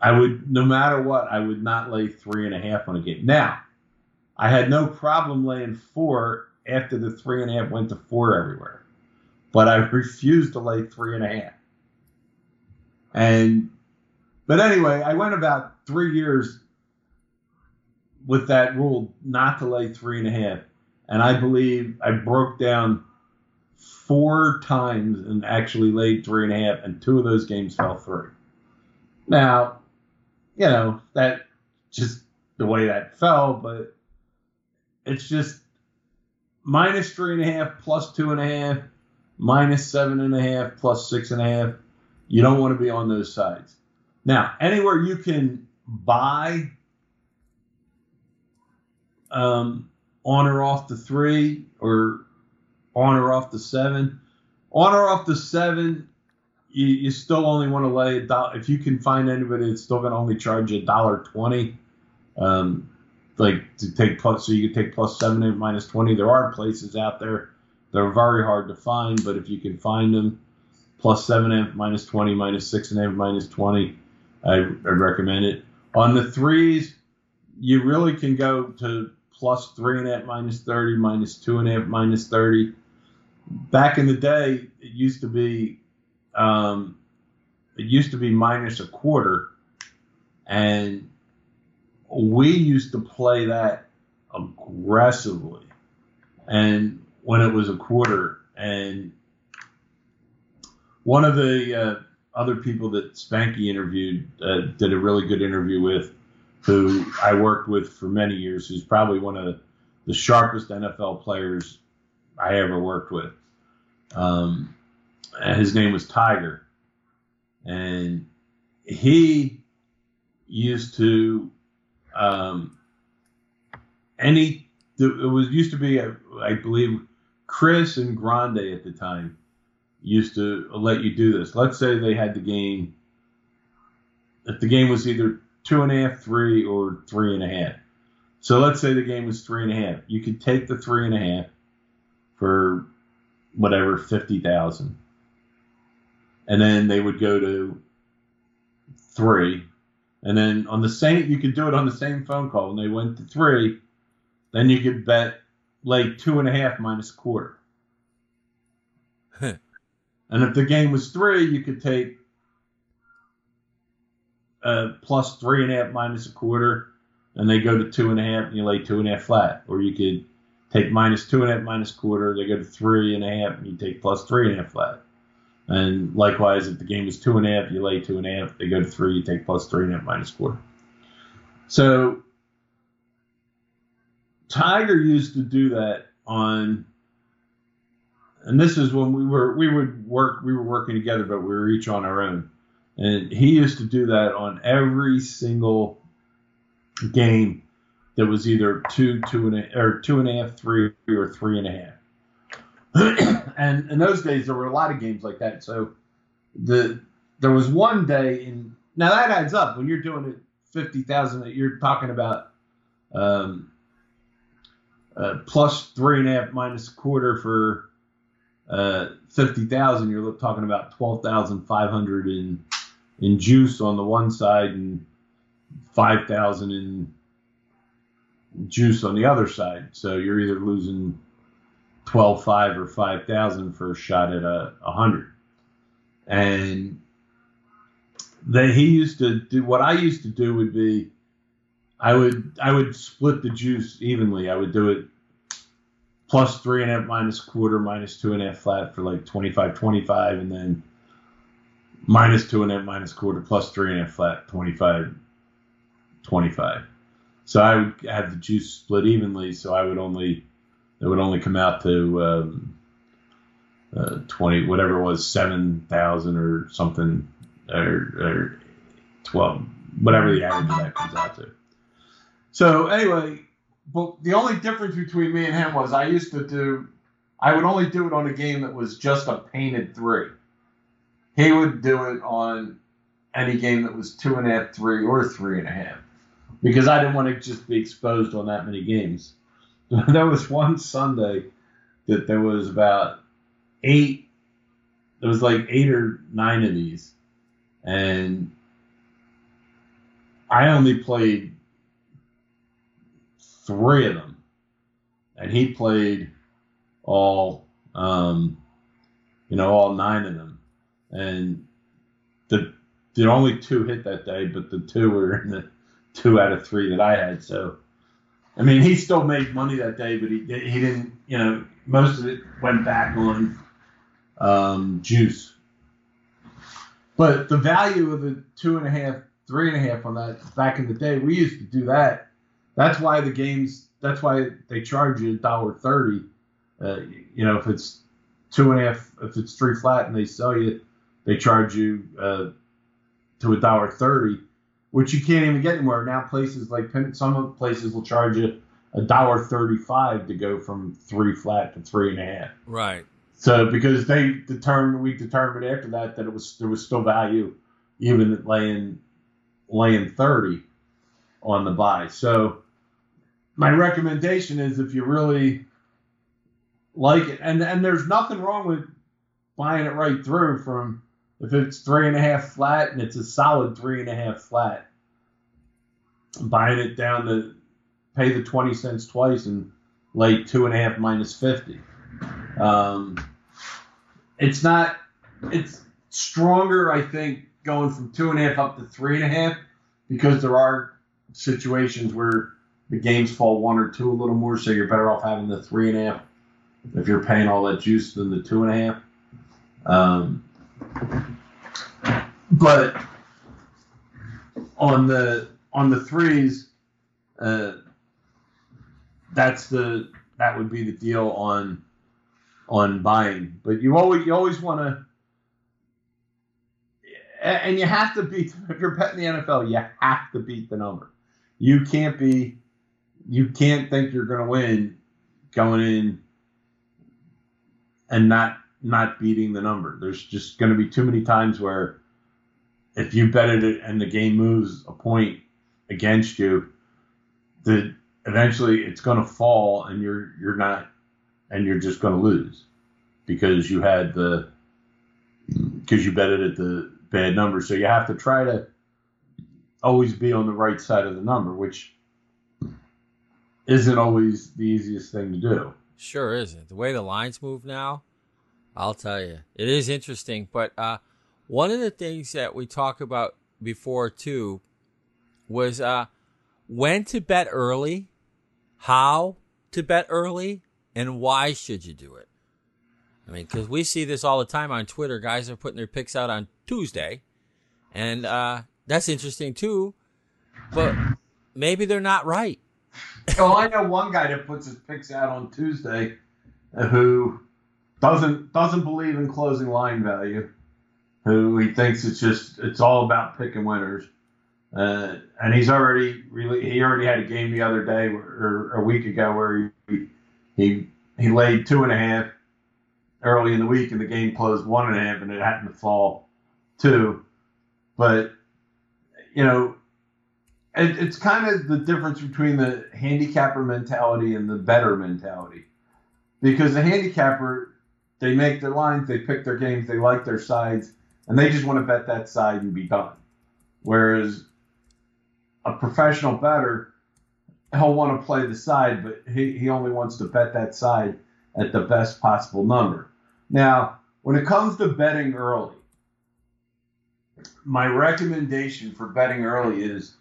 I would, no matter what, I would not lay three and a half on a game. Now, I had no problem laying four after the three and a half went to four everywhere, but I refused to lay three and a half. And but anyway, I went about three years with that rule not to lay three and a half. And I believe I broke down four times and actually laid three and a half, and two of those games fell through. Now, you know, that just the way that fell, but it's just minus three and a half, plus two and a half, minus seven and a half, plus six and a half. You don't want to be on those sides. Now, anywhere you can buy Um, on or off the three, or on or off the seven. On or off the seven, you, you still only want to lay a dollar. If you can find anybody that's still going to only charge you a dollar twenty, um, like to take plus, so you can take plus seven and minus twenty. There are places out there that are very hard to find, but if you can find them, plus seven and minus twenty, minus six and minus twenty, I, I recommend it. On the threes, you really can go to plus three and a half, minus thirty, minus two and a half, minus thirty. Back in the day, it used to be, um, it used to be minus a quarter, and we used to play that aggressively. And when it was a quarter, and one of the uh, other people that Spanky interviewed uh, did a really good interview with, who I worked with for many years, who's probably one of the sharpest N F L players I ever worked with. Um, his name was Tiger. And he used to, um, any, it was used to be, I believe, Chris and Grande at the time used to let you do this. Let's say they had the game, if the game was either two and a half, three, or three and a half. So let's say the game was three and a half. You could take the three and a half for whatever, fifty thousand. And then they would go to three. And then on the same, you could do it on the same phone call. When they went to three, then you could bet, like, two and a half minus quarter. Huh. And if the game was three, you could take Uh, plus three and a half minus a quarter, and they go to two and a half, and you lay two and a half flat. Or you could take minus two and a half minus quarter, they go to three and a half, and you take plus three and a half flat. And likewise, if the game is two and a half, you lay two and a half, they go to three, you take plus three and a half minus quarter. So Tiger used to do that on, and this is when we were we would work we were working together, but we were each on our own. And he used to do that on every single game that was either two, two and a, or two and a half, three, or three and a half. And in those days, there were a lot of games like that. So the there was one day in now that adds up when you're doing it fifty thousand. You're talking about um, uh, plus three and a half, minus a quarter for uh, fifty thousand. You're talking about twelve thousand five hundred and in juice on the one side and five thousand in juice on the other side. So you're either losing twelve five or five thousand for a shot at a hundred. And that he used to do, what I used to do would be, I would I would split the juice evenly. I would do it plus three and a half, minus quarter, minus two and a half flat for like twenty-five, twenty-five, and then minus two and a half, minus quarter, plus three and a half flat, twenty-five, twenty-five. So I would have the juice split evenly. So I would only, it would only come out to um, uh, twenty, whatever it was, seven thousand or something, or, or twelve, whatever the average of that comes out to. So anyway, but the only difference between me and him was I used to do, I would only do it on a game that was just a painted three. He would do it on any game that was two and a half, three, or three and a half, because I didn't want to just be exposed on that many games. There was one Sunday that there was about eight, there was like eight or nine of these, and I only played three of them, and he played all, um, you know, all nine of them, and the the only two hit that day, but the two were in the two out of three that I had. So, I mean, he still made money that day, but he he didn't, you know, most of it went back on um, juice. But the value of the two and a half, three and a half on that back in the day, we used to do that. That's why the games, that's why they charge you a dollar thirty. Uh, you know, if it's two and a half, if it's three flat and they sell you, they charge you uh, to a dollar thirty, which you can't even get anywhere. Now places like, some places will charge you a dollar thirty-five to go from three flat to three and a half. Right. So because they determined, we determined after that that it was, there was still value even at laying, laying thirty on the buy. So my recommendation is, if you really like it, and, and there's nothing wrong with buying it right through from, if it's three and a half flat and it's a solid three and a half flat, buying it down to pay the twenty cents twice and lay two and a half minus fifty. Um, it's not, it's stronger, I think, going from two and a half up to three and a half, because there are situations where the games fall one or two a little more, so you're better off having the three and a half if you're paying all that juice than the two and a half. Um, but on the on the threes, uh, that's the that would be the deal on on buying. But you always you always want to, and you have to beat, if you're betting the N F L, you have to beat the number. You can't be, you can't think you're going to win going in and not not beating the number. There's just going to be too many times where if you bet it and the game moves a point against you, that eventually it's going to fall and you're you're not, and you're just going to lose because you had the because you bet it at the bad number. So you have to try to always be on the right side of the number, which isn't always the easiest thing to do. Sure isn't. The way the lines move now, I'll tell you, it is interesting. But uh, one of the things that we talked about before too was uh, when to bet early, how to bet early, and why should you do it? I mean, because we see this all the time on Twitter. Guys are putting their picks out on Tuesday, and uh, that's interesting too, but maybe they're not right. Well, I know one guy that puts his picks out on Tuesday who doesn't doesn't believe in closing line value, who he thinks it's just it's all about picking winners, uh, and he's already really he already had a game the other day or, or a week ago where he he he laid two and a half early in the week, and the game closed one and a half, and it happened to fall two. But, you know, it, it's kind of the difference between the handicapper mentality and the better mentality. Because the handicapper, they make their lines, they pick their games, they like their sides, and they just want to bet that side and be done. Whereas a professional bettor, he'll want to play the side, but he, he only wants to bet that side at the best possible number. Now, when it comes to betting early, my recommendation for betting early is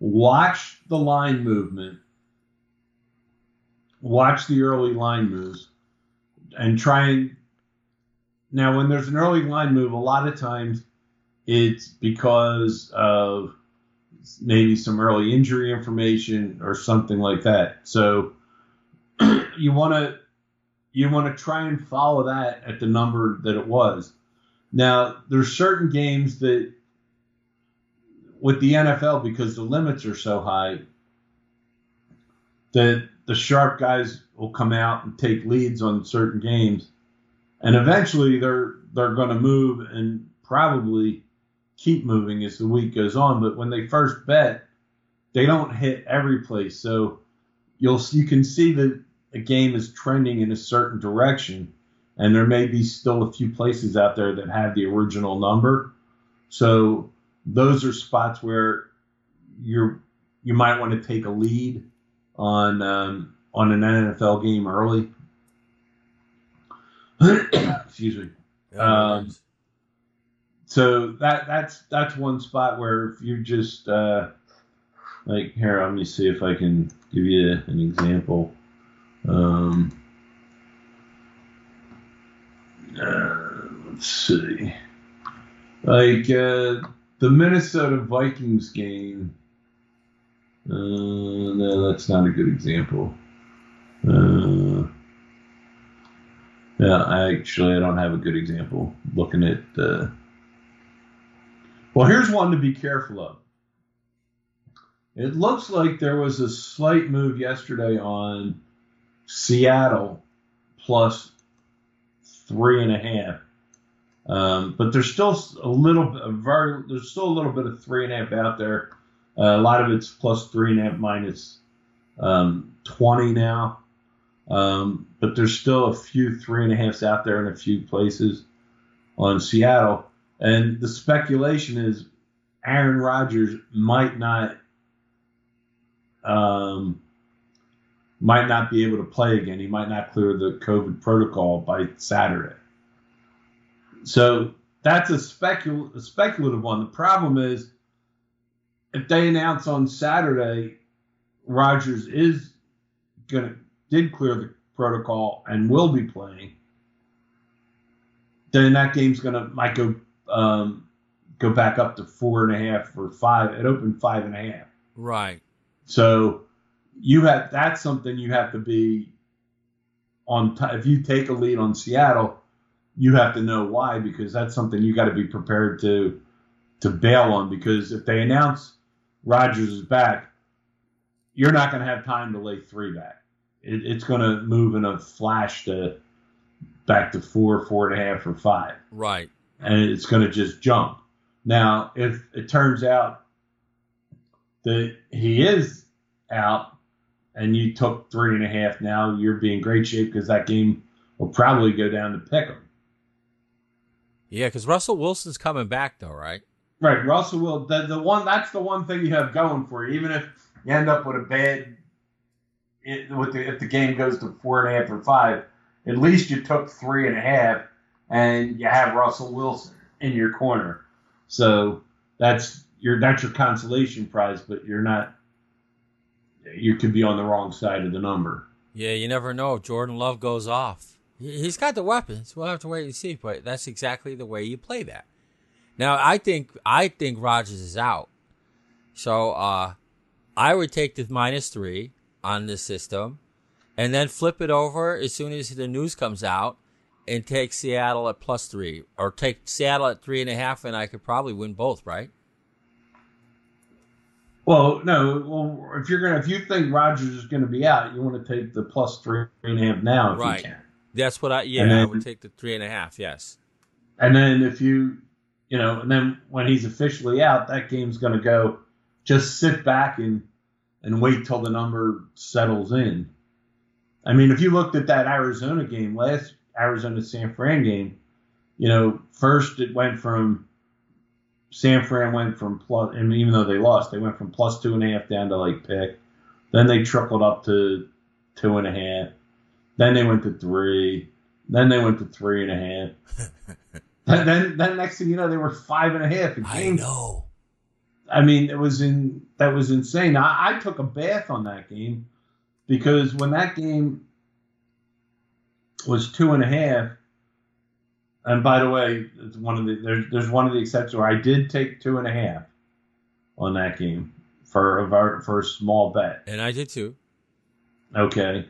watch the line movement, watch the early line moves, and try and – now, when there's an early line move, a lot of times it's because of maybe some early injury information or something like that. So you want to you want to try and follow that at the number that it was. Now, there's certain games that with the N F L, because the limits are so high, that the sharp guys will come out and take leads on certain games, and eventually they're they're going to move and probably keep moving as the week goes on. But when they first bet, they don't hit every place, so you'll you can see that a game is trending in a certain direction, and there may be still a few places out there that have the original number. So those are spots where you're you might want to take a lead on um, on an N F L game early. Excuse me. Yeah, um, so that that's that's one spot where if you just uh, like here, let me see if I can give you an example. Um, uh, let's see, like uh, the Minnesota Vikings game. Uh, no, that's not a good example. Uh, yeah, I actually I don't have a good example. Looking at, uh, well, here's one to be careful of. It looks like there was a slight move yesterday on Seattle plus three and a half, um, but there's still a little, a very, there's still a little bit of three and a half out there. Uh, a lot of it's plus three and a half, minus um, twenty now. Um, but there's still a few three and a halves out there in a few places on Seattle. And the speculation is Aaron Rodgers might not um, might not be able to play again. He might not clear the COVID protocol by Saturday. So that's a, specul- a speculative one. The problem is, if they announce on Saturday Rodgers is gonna did clear the protocol and will be playing, then that game's gonna might go um, go back up to four and a half or five. It opened five and a half. Right. So you have that's something you have to be on. T- if you take a lead on Seattle, you have to know why, because that's something you got to be prepared to to bail on, because if they announce Rodgers is back, you're not going to have time to lay three back. It, it's going to move in a flash to back to four, four and a half, or five. Right. And it's going to just jump. Now, if it turns out that he is out and you took three and a half, now you're being great shape, because that game will probably go down to pick 'em. Yeah, because Russell Wilson's coming back, though, right? Right, Russell will. The, the one that's the one thing you have going for you. Even if you end up with a bad, it, with the, if the game goes to four and a half or five, at least you took three and a half, and you have Russell Wilson in your corner. So that's your that's your consolation prize, but you're not. You could be on the wrong side of the number. Yeah, you never know. Jordan Love goes off. He's got the weapons. We'll have to wait and see. But that's exactly the way you play that. Now, I think I think Rodgers is out. So uh, I would take the minus three on this system and then flip it over as soon as the news comes out and take Seattle at plus three, or take Seattle at three and a half, and I could probably win both, right? Well, no. Well, if you're gonna, if you think Rodgers is going to be out, you want to take the plus three and a half now if right. you can. That's what I, yeah, then, I would take the three and a half, yes. And then if you... You know, and then when he's officially out, that game's going to go. Just sit back and and wait till the number settles in. I mean, if you looked at that Arizona game, last Arizona San Fran game, you know, first it went from San Fran went from plus, and even though they lost, they went from plus two and a half down to like pick. Then they trickled up to two and a half. Then they went to three. Then they went to three and a half. And then, then next thing you know, they were five and a half. I know. I mean, it was in that was insane. I, I took a bath on that game because when that game was two and a half, and by the way, it's one of the there's there's one of the exceptions where I did take two and a half on that game for a for a small bet, and I did too. Okay,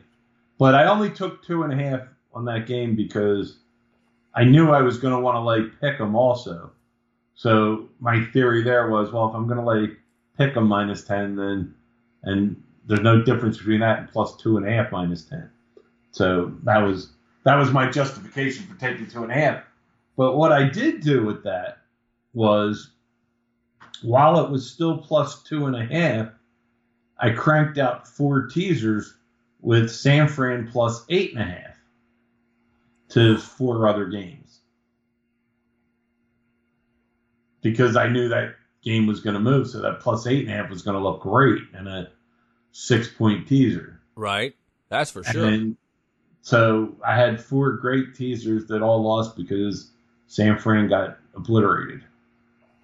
but I only took two and a half on that game because I knew I was going to want to like pick them also. So my theory there was, well, if I'm going to like pick them minus ten, then and there's no difference between that and plus two and a half minus ten. So that was that was my justification for taking two and a half. But what I did do with that was, while it was still plus two and a half, I cranked out four teasers with San Fran plus eight and a half to four other games, because I knew that game was going to move. So that plus eight and a half was going to look great in a six point teaser. Right. That's for sure. And then, so I had four great teasers that all lost because San Fran got obliterated.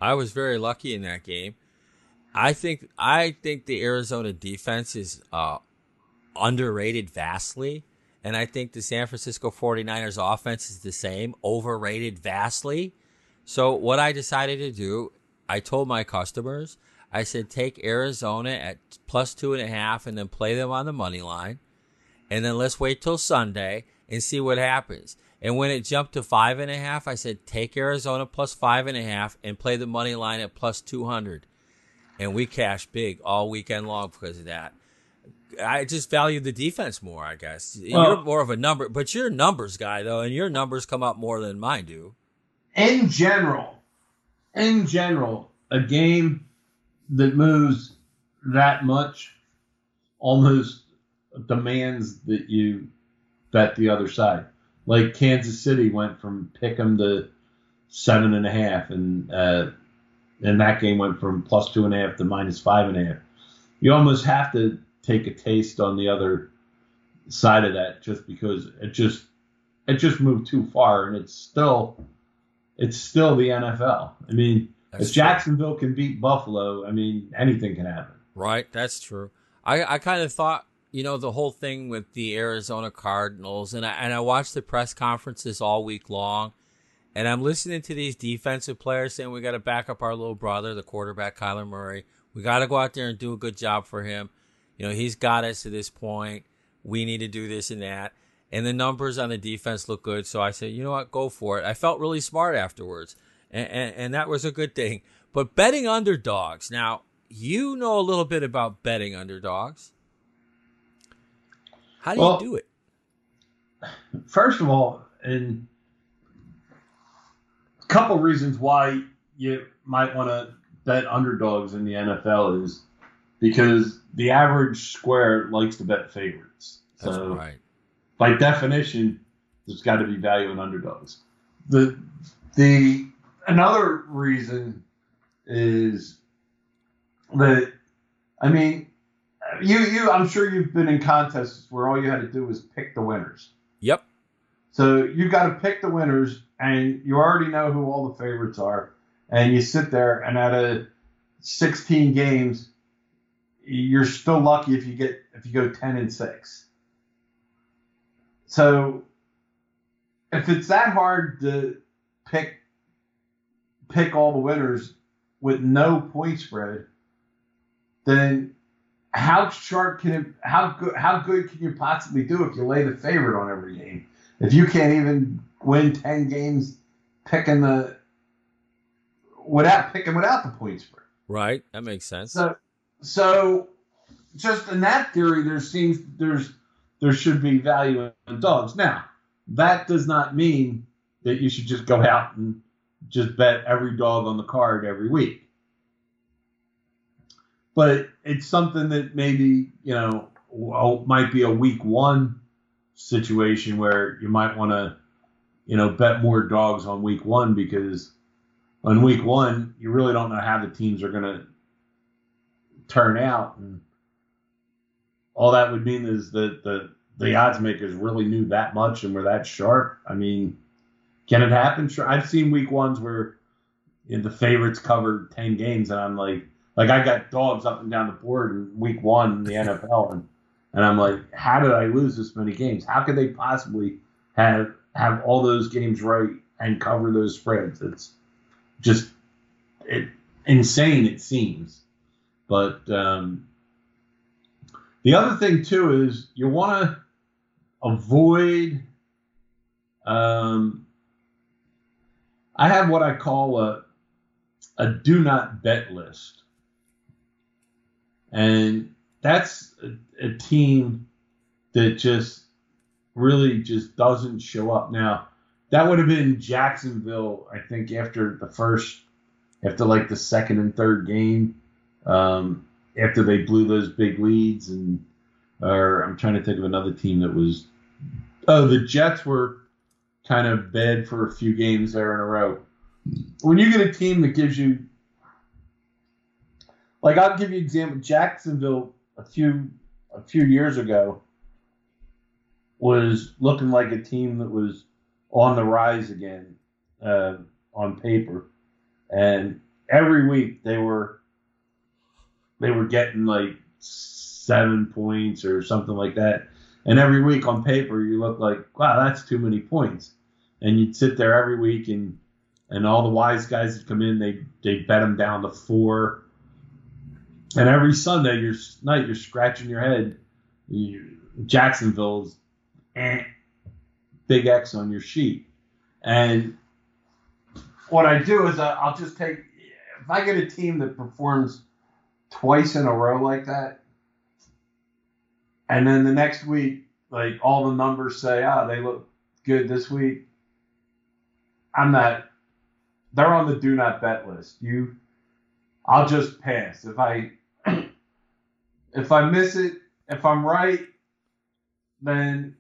I was very lucky in that game. I think, I think the Arizona defense is uh, underrated vastly. And I think the San Francisco 49ers offense is the same, overrated vastly. So what I decided to do, I told my customers, I said, take Arizona at plus two and a half and then play them on the money line. And then let's wait till Sunday and see what happens. And when it jumped to five and a half, I said, take Arizona plus five and a half and play the money line at plus two hundred. And we cashed big all weekend long because of that. I just value the defense more, I guess. Well, you're more of a number, but you're a numbers guy, though, and your numbers come up more than mine do. In general, in general, a game that moves that much almost demands that you bet the other side. Like Kansas City went from pick 'em to seven and a half, and uh, and that game went from plus two and a half to minus five and a half. You almost have to take a taste on the other side of that, just because it just it just moved too far, and it's still it's still the N F L. I mean, that's if Jacksonville true. Can beat Buffalo, I mean, anything can happen. Right, that's true. I, I kind of thought, you know, the whole thing with the Arizona Cardinals, and I and I watched the press conferences all week long, and I'm listening to these defensive players saying we got to back up our little brother, the quarterback, Kyler Murray. We got to go out there and do a good job for him. You know, he's got us to this point. We need to do this and that. And the numbers on the defense look good. So I said, you know what? Go for it. I felt really smart afterwards. And, and, and that was a good thing. But betting underdogs. Now, you know a little bit about betting underdogs. How do well, you do it? First of all, and a couple reasons why you might want to bet underdogs in the N F L is because the average square likes to bet favorites. So that's right. By definition, there's got to be value in underdogs. The the another reason is that, I mean, you you I'm sure you've been in contests where all you had to do was pick the winners. Yep. So you got to pick the winners, and you already know who all the favorites are, and you sit there, and out of sixteen games, you're still lucky if you get if you go ten and six. So if it's that hard to pick pick all the winners with no point spread, then how sharp can it how good how good can you possibly do if you lay the favorite on every game? If you can't even win ten games picking the without picking without the point spread. Right, that makes sense. So So, just in that theory, there seems there's there should be value in dogs. Now, that does not mean that you should just go out and just bet every dog on the card every week. But it's something that maybe, you know, well, might be a week one situation where you might want to, you know, bet more dogs on week one, because on week one, you really don't know how the teams are going to turn out, and all that would mean is that the the odds makers really knew that much and were that sharp. I mean, Can it happen? Sure. I've seen week ones where you know, the favorites covered ten games, and I'm like, like I got dogs up and down the board in week one in the N F L, and, and I'm like, how did I lose this many games? How could they possibly have have all those games right and cover those spreads? It's just it, insane, it seems. But um, the other thing, too, is you want to avoid um, – I have what I call a, a do not bet list. And that's a, a team that just really just doesn't show up. Now, that would have been Jacksonville, I think, after the first – after like the second and third game. Um, after they blew those big leads, and or I'm trying to think of another team that was, oh, the Jets were kind of bad for a few games there in a row. When you get a team that gives you, like I'll give you an example, Jacksonville a few a few years ago was looking like a team that was on the rise again uh, on paper, and every week they were. They were getting like seven points or something like that. And every week on paper, you look like, wow, that's too many points. And you'd sit there every week, and and all the wise guys that come in, they they bet them down to four. And every Sunday you're, night, you're scratching your head. You, Jacksonville's eh, big X on your sheet. And what I do is I, I'll just take – if I get a team that performs – twice in a row like that, and then the next week, like all the numbers say, ah, oh, they look good this week. I'm not. They're on the do not bet list. You, I'll just pass if I if I miss it. If I'm right, then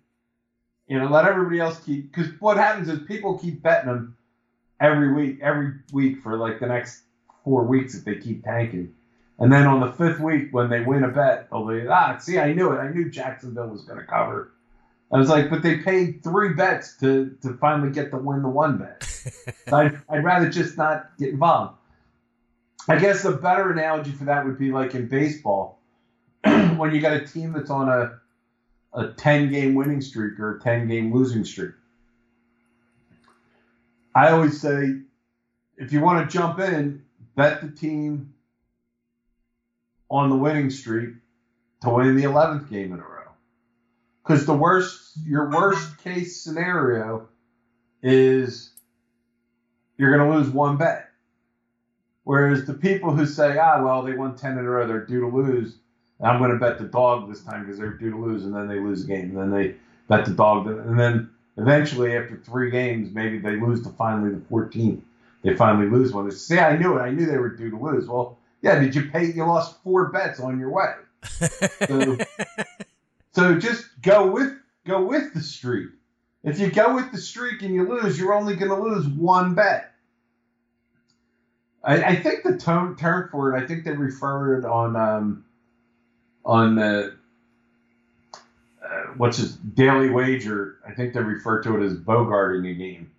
you know let everybody else keep. Because what happens is people keep betting them every week, every week for like the next four weeks if they keep tanking. And then on the fifth week, when they win a bet, they'll be, ah, see, I knew it. I knew Jacksonville was going to cover. I was like, but they paid three bets to, to finally get to win the one bet. So I'd, I'd rather just not get involved. I guess a better analogy for that would be like in baseball, when you got a team that's on a a ten-game winning streak or a ten-game losing streak. I always say, if you want to jump in, bet the team on the winning streak to win the eleventh game in a row, because the worst, your worst case scenario is you're going to lose one bet. Whereas the people who say, ah, well, they won ten in a row, they're due to lose. I'm going to bet the dog this time because they're due to lose, and then they lose a game, and then they bet the dog, and then eventually after three games, maybe they lose to finally the fourteenth. They finally lose one. They say, I knew it. I knew they were due to lose. Well. Yeah, did you pay? You lost four bets on your way. So, so just go with go with the streak. If you go with the streak and you lose, you're only going to lose one bet. I, I think the term, term for it, I think they refer it on um, on uh, uh, what's his daily wager. I think they refer to it as bogarting a game,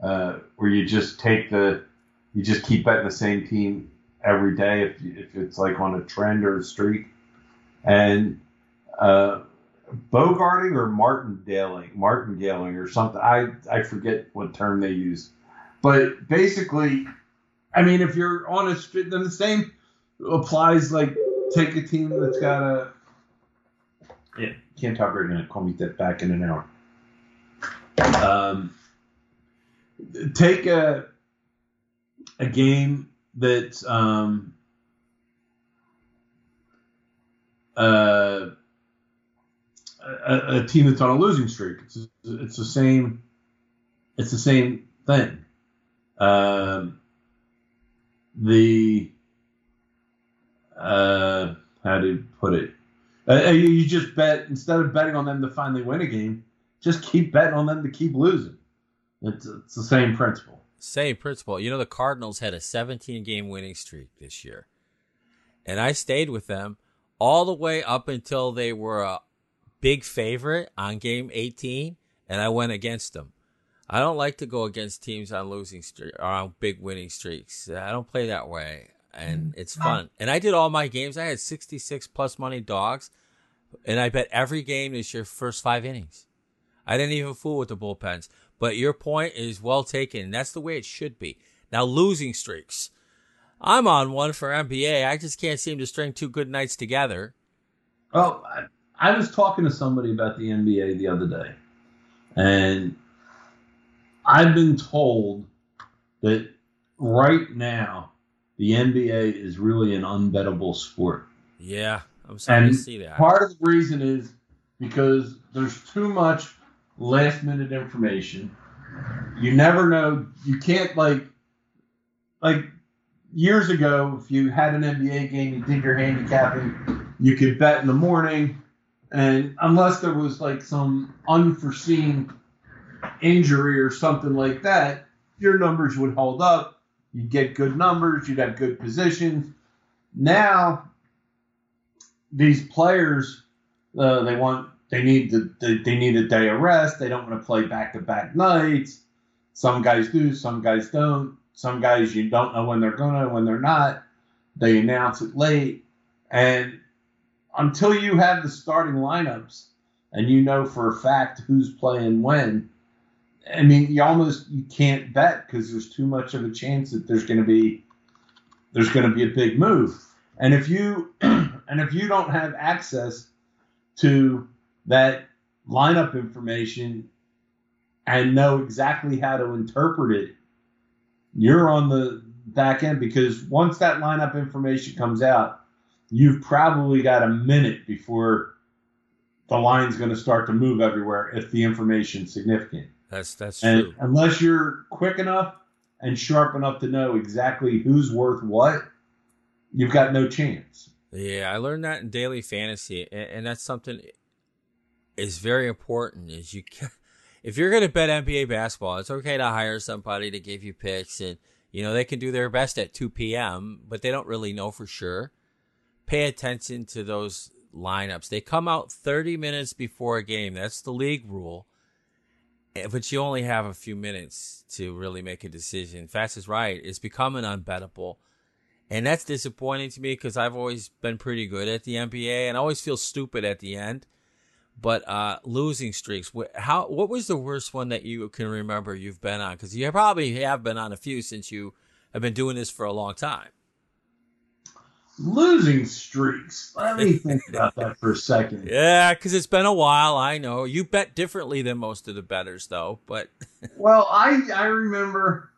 uh, where you just take the you just keep betting the same team every day if if it's like on a trend or a streak. And uh, bogarting or martingaling, martingaling or something. I, I forget what term they use. But basically, I mean, if you're on a streak, then the same applies. Like, take a team that's got a... Yeah, can't talk right now. Call me that back in an hour. Um, take a a game... That um, uh, a, a team that's on a losing streak. It's, it's the same. It's the same thing. Um, the uh, how do you put it? Uh, you just bet instead of betting on them to finally win a game. Just keep betting on them to keep losing. It's, it's the same principle. Same principle. You know, the Cardinals had a seventeen-game winning streak this year. And I stayed with them all the way up until they were a big favorite on game eighteen, and I went against them. I don't like to go against teams on losing streak or on big winning streaks. I don't play that way, and it's fun. And I did all my games. I had sixty-six plus money dogs, and I bet every game this year first five innings. I didn't even fool with the bullpens. But your point is well taken, and that's the way it should be. Now, losing streaks. I'm on one for N B A. I just can't seem to string two good nights together. Oh, I, I was talking to somebody about the N B A the other day, and I've been told that right now the N B A is really an unbettable sport. Yeah, I'm sorry and to see that. Part of the reason is because there's too much last-minute information. You never know. You can't, like, like years ago, if you had an N B A game, you did your handicapping, you could bet in the morning, and unless there was, like, some unforeseen injury or something like that, your numbers would hold up. You'd get good numbers. You'd have good positions. Now, these players, uh, they want, they need to, they, they need a day of rest. They don't want to play back-to-back nights. Some guys do. Some guys don't. Some guys you don't know when they're gonna, when they're not. They announce it late, and until you have the starting lineups and you know for a fact who's playing when. I mean, you almost you can't bet because there's too much of a chance that there's going to be there's going to be a big move. And if you and if you don't have access to that lineup information and know exactly how to interpret it, you're on the back end, because once that lineup information comes out, you've probably got a minute before the line's going to start to move everywhere if the information's significant. That's that's and true. Unless you're quick enough and sharp enough to know exactly who's worth what, you've got no chance. Yeah, I learned that in daily fantasy, and, and that's something is very important. Is you can, if you're going to bet N B A basketball, it's okay to hire somebody to give you picks, and you know they can do their best at two p.m., but they don't really know for sure. Pay attention to those lineups. They come out thirty minutes before a game. That's the league rule. But you only have a few minutes to really make a decision. Fats is right. It's becoming unbettable. And that's disappointing to me because I've always been pretty good at the N B A and I always feel stupid at the end. But uh, losing streaks, how? What was the worst one that you can remember you've been on? Because you probably have been on a few since you have been doing this for a long time. Losing streaks. Let me think about that for a second. Yeah, because it's been a while. I know you bet differently than most of the bettors, though. But well, I I remember.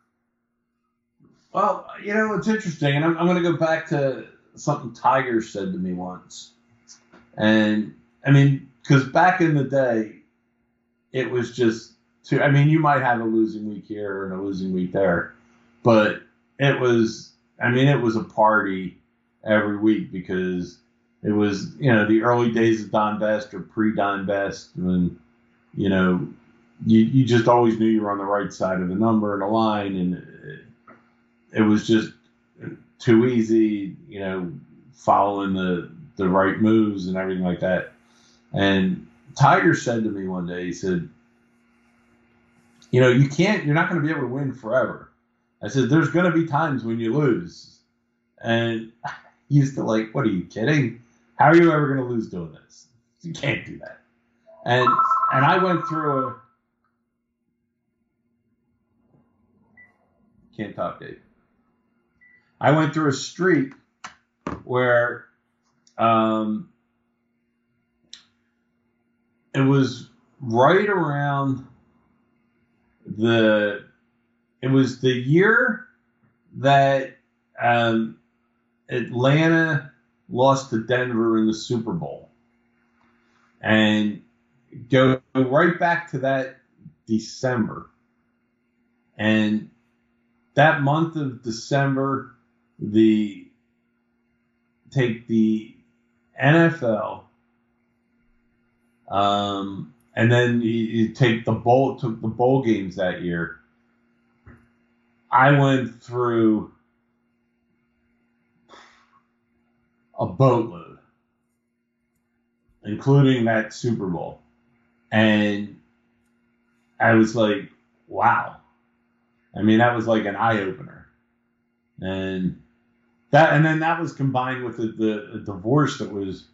Well, you know it's interesting, and I'm I'm going to go back to something Tiger said to me once, and I mean because back in the day, it was just too. I mean, you might have a losing week here and a losing week there, but it was. I mean, it was a party every week because it was, you know, the early days of Don Best or pre-Don Best when, you know, you, you just always knew you were on the right side of the number and the line, and it, it was just too easy, you know, following the, the right moves and everything like that. And Tiger said to me one day, he said, you know, you can't, you're not going to be able to win forever. I said, there's going to be times when you lose. And he used to like, what are you kidding? How are you ever going to lose doing this? You can't do that. And and I went through a... Can't talk, Dave. I went through a streak where um, it was right around the... It was the year that... Um, Atlanta lost to Denver in the Super Bowl. And go right back to that December. And that month of December, the take the N F L, um, and then you, you take the bowl took the bowl games that year. I went through a boatload, including that Super Bowl. And I was like, wow. I mean, that was like an eye opener. And that, and then that was combined with the, the, the divorce that was,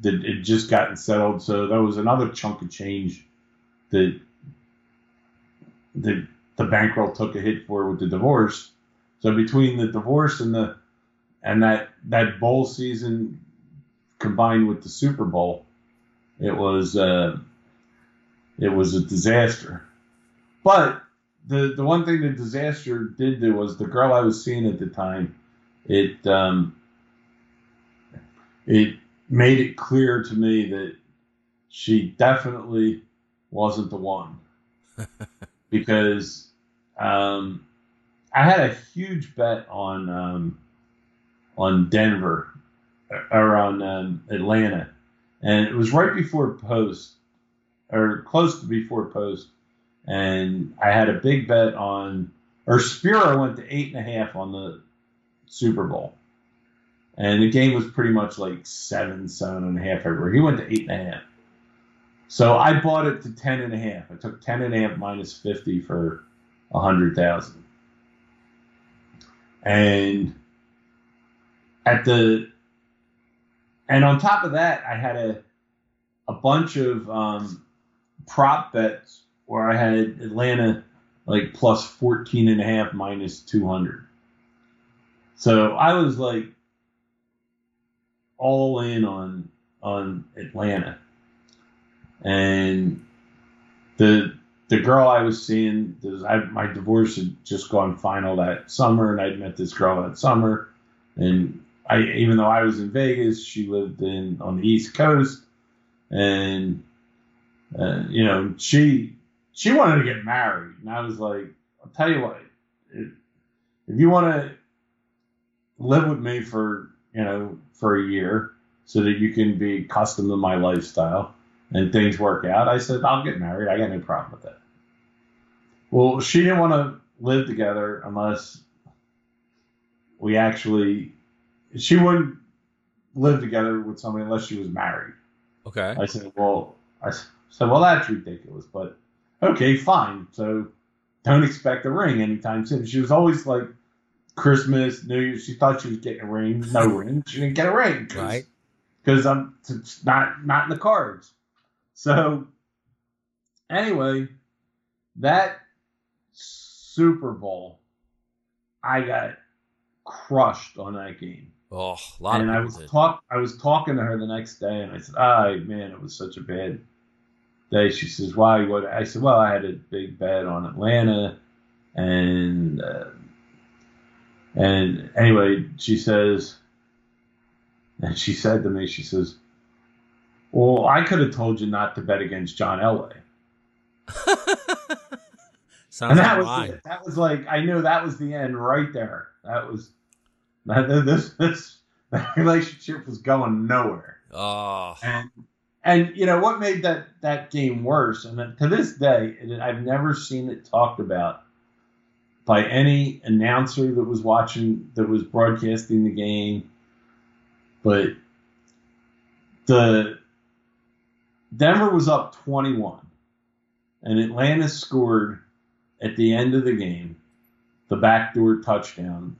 that it just gotten settled. So that was another chunk of change that the, the bankroll took a hit for with the divorce. So between the divorce and the, and that, that bowl season combined with the Super Bowl, it was, uh, it was a disaster. But the, the one thing the disaster did do was the girl I was seeing at the time, it, um, it made it clear to me that she definitely wasn't the one. Because um, I had a huge bet on um, on Denver or on um, Atlanta, and it was right before post or close to before post, and I had a big bet on or Spiro went to eight and a half on the Super Bowl, and the game was pretty much like seven, seven and a half everywhere. He went to eight and a half. So I bought it to ten and a half. I took ten and a half minus fifty for a hundred thousand. And at the and on top of that, I had a a bunch of um, prop bets where I had Atlanta like plus fourteen and a half minus two hundred. So I was like all in on on Atlanta. And the the girl I was seeing, I, my divorce had just gone final that summer, and I'd met this girl that summer. And I, even though I was in Vegas, she lived in on the East Coast, and uh, you know she she wanted to get married, and I was like, I'll tell you what, if, if you want to live with me for you know for a year, so that you can be accustomed to my lifestyle. And things work out. I said, I'll get married. I got no problem with that. Well, she didn't want to live together unless we actually, she wouldn't live together with somebody unless she was married. Okay. I said, well, I said, well, that's ridiculous, but okay, fine. So don't expect a ring anytime soon. She was always like Christmas, New Year's. She thought she was getting a ring. No ring. She didn't get a ring. Cause, right. Because I'm it's not, not in the cards. So, anyway, that Super Bowl, I got crushed on that game. Oh, a lot and of people I was did. Talk, I was talking to her the next day, and I said, oh, man, it was such a bad day. She says, why? What? I said, well, I had a big bet on Atlanta, and, uh, and anyway, she says, and she said to me, she says, well, I could have told you not to bet against John Elway. Sounds and that like was the, that was like I knew that was the end right there. That was this this that relationship was going nowhere. Oh. And and you know what made that, that game worse? And then to this day, it, I've never seen it talked about by any announcer that was watching that was broadcasting the game, but the Denver was up twenty-one, and Atlanta scored at the end of the game the backdoor touchdown,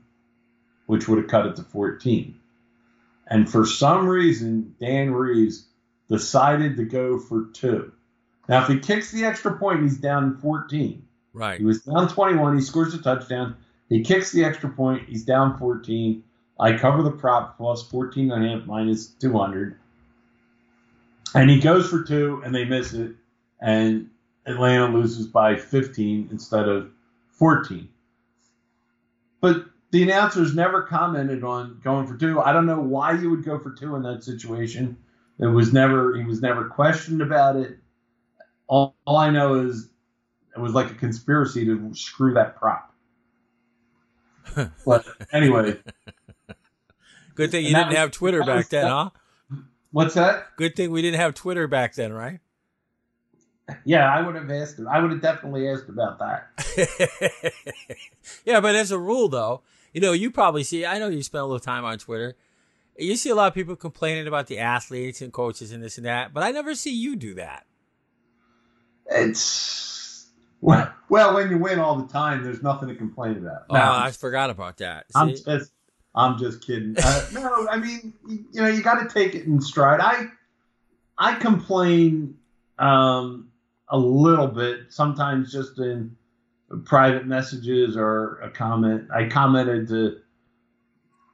which would have cut it to fourteen. And for some reason, Dan Reeves decided to go for two. Now, if he kicks the extra point, he's down fourteen. Right. He was down twenty-one. He scores a touchdown. He kicks the extra point. He's down fourteen. I cover the prop plus fourteen and a half minus two hundred. And he goes for two, and they miss it, and Atlanta loses by fifteen instead of fourteen. But the announcers never commented on going for two. I don't know why you would go for two in that situation. It was never he was never questioned about it. All, all I know is it was like a conspiracy to screw that prop. But anyway, good thing you didn't was, have Twitter back was, then, huh? What's that? Good thing we didn't have Twitter back then, right? Yeah, I would have asked. I would have definitely asked about that. Yeah, but as a rule, though, you know, you probably see, I know you spend a little time on Twitter. You see a lot of people complaining about the athletes and coaches and this and that, but I never see you do that. It's, Well, well, when you win all the time, there's nothing to complain about. Oh, no, I forgot about that. See? I'm just, I'm just kidding. Uh, no, I mean, you know, you got to take it in stride. I, I complain um, a little bit sometimes, just in private messages or a comment. I commented to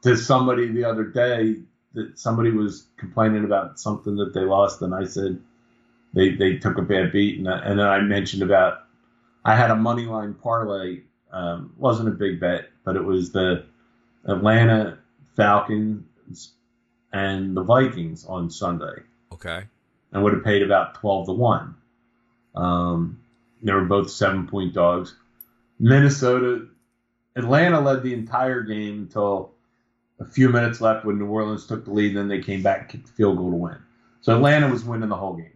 to somebody the other day that somebody was complaining about something that they lost, and I said they they took a bad beat, and, I, and then I mentioned about. I had a money line parlay. Um, wasn't a big bet, but it was the Atlanta Falcons and the Vikings on Sunday. Okay. And would have paid about twelve to one. Um, they were both seven-point dogs. Minnesota, Atlanta led the entire game until a few minutes left when New Orleans took the lead, then they came back and kicked the field goal to win. So Atlanta was winning the whole game.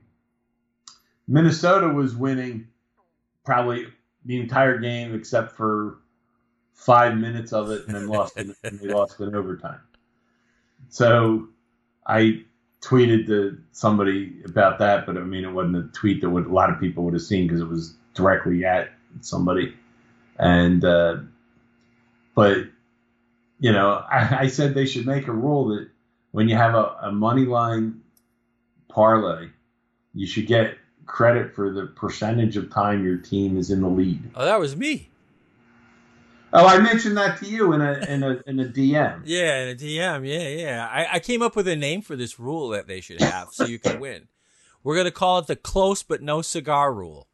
Minnesota was winning probably the entire game except for five minutes of it, and then lost it, and they lost in overtime. So I tweeted to somebody about that, but I mean, it wasn't a tweet that would, a lot of people would have seen because it was directly at somebody. And, uh, but, you know, I, I said they should make a rule that when you have a, a money line parlay, you should get credit for the percentage of time your team is in the lead. Oh, that was me. Oh, I mentioned that to you in a in a in a D M. Yeah, in a D M. Yeah, yeah. I, I came up with a name for this rule that they should have, so you can win. We're gonna call it the close but no cigar rule.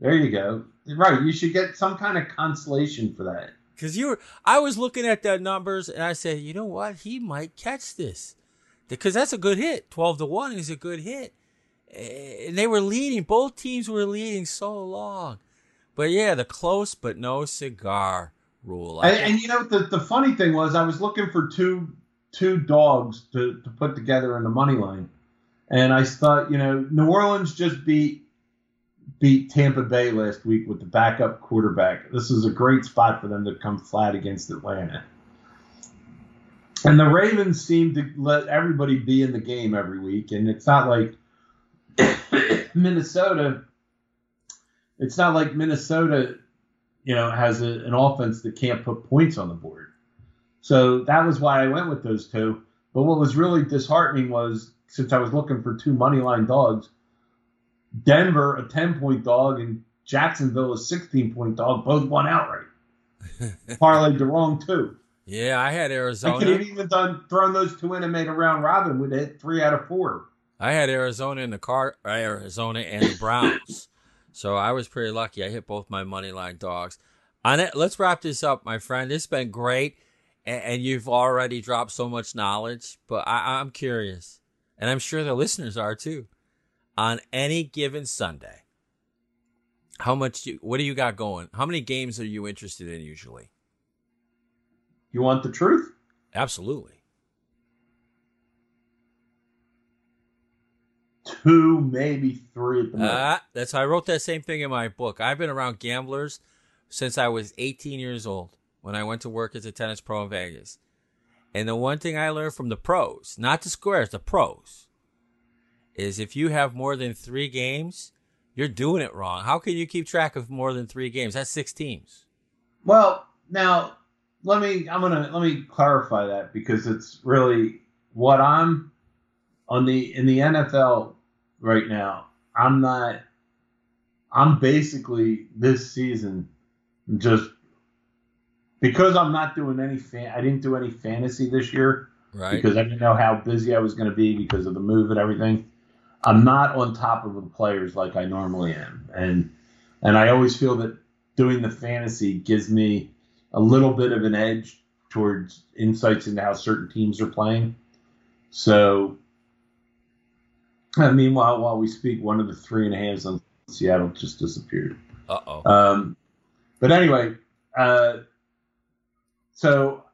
There you go. Right, you should get some kind of consolation for that. Because you were, I was looking at the numbers and I said, you know what, he might catch this because that's a good hit. Twelve to one is a good hit. And they were leading. Both teams were leading so long. But, yeah, the close but no cigar rule. And, and you know, the, the funny thing was I was looking for two two dogs to, to put together in the money line. And I thought, you know, New Orleans just beat, beat Tampa Bay last week with the backup quarterback. This is a great spot for them to come flat against Atlanta. And the Ravens seem to let everybody be in the game every week. And it's not like Minnesota, it's not like Minnesota, you know, has a, an offense that can't put points on the board. So that was why I went with those two. But what was really disheartening was, since I was looking for two money line dogs, Denver, a ten-point dog, and Jacksonville, a sixteen-point dog, both won outright. Parlayed the wrong two. Yeah, I had Arizona. I could have even done, thrown those two in and made a round robin. Would have hit three out of four. I had Arizona in the car, Arizona and the Browns, so I was pretty lucky. I hit both my money line dogs. On it, let's wrap this up, my friend. This has been great, and, and you've already dropped so much knowledge. But I, I'm curious, and I'm sure the listeners are too. On any given Sunday, how much? Do, what do you got going? How many games are you interested in usually? You want the truth? Absolutely. Two, maybe three at the moment. Uh, that's how I wrote that same thing in my book. I've been around gamblers since I was eighteen years old when I went to work as a tennis pro in Vegas. And the one thing I learned from the pros, not the squares, the pros, is if you have more than three games, you're doing it wrong. How can you keep track of more than three games? That's six teams. Well, now let me I'm gonna let me clarify that because it's really what I'm on the in the N F L. Right now, I'm not, I'm basically this season just because I'm not doing any fan, I didn't do any fantasy this year, right? Because I didn't know how busy I was going to be because of the move and everything. I'm not on top of the players like I normally am. And, and I always feel that doing the fantasy gives me a little bit of an edge towards insights into how certain teams are playing. So, meanwhile, while we speak, one of the three and a halves on Seattle just disappeared. Uh-oh. Um, but anyway, uh, so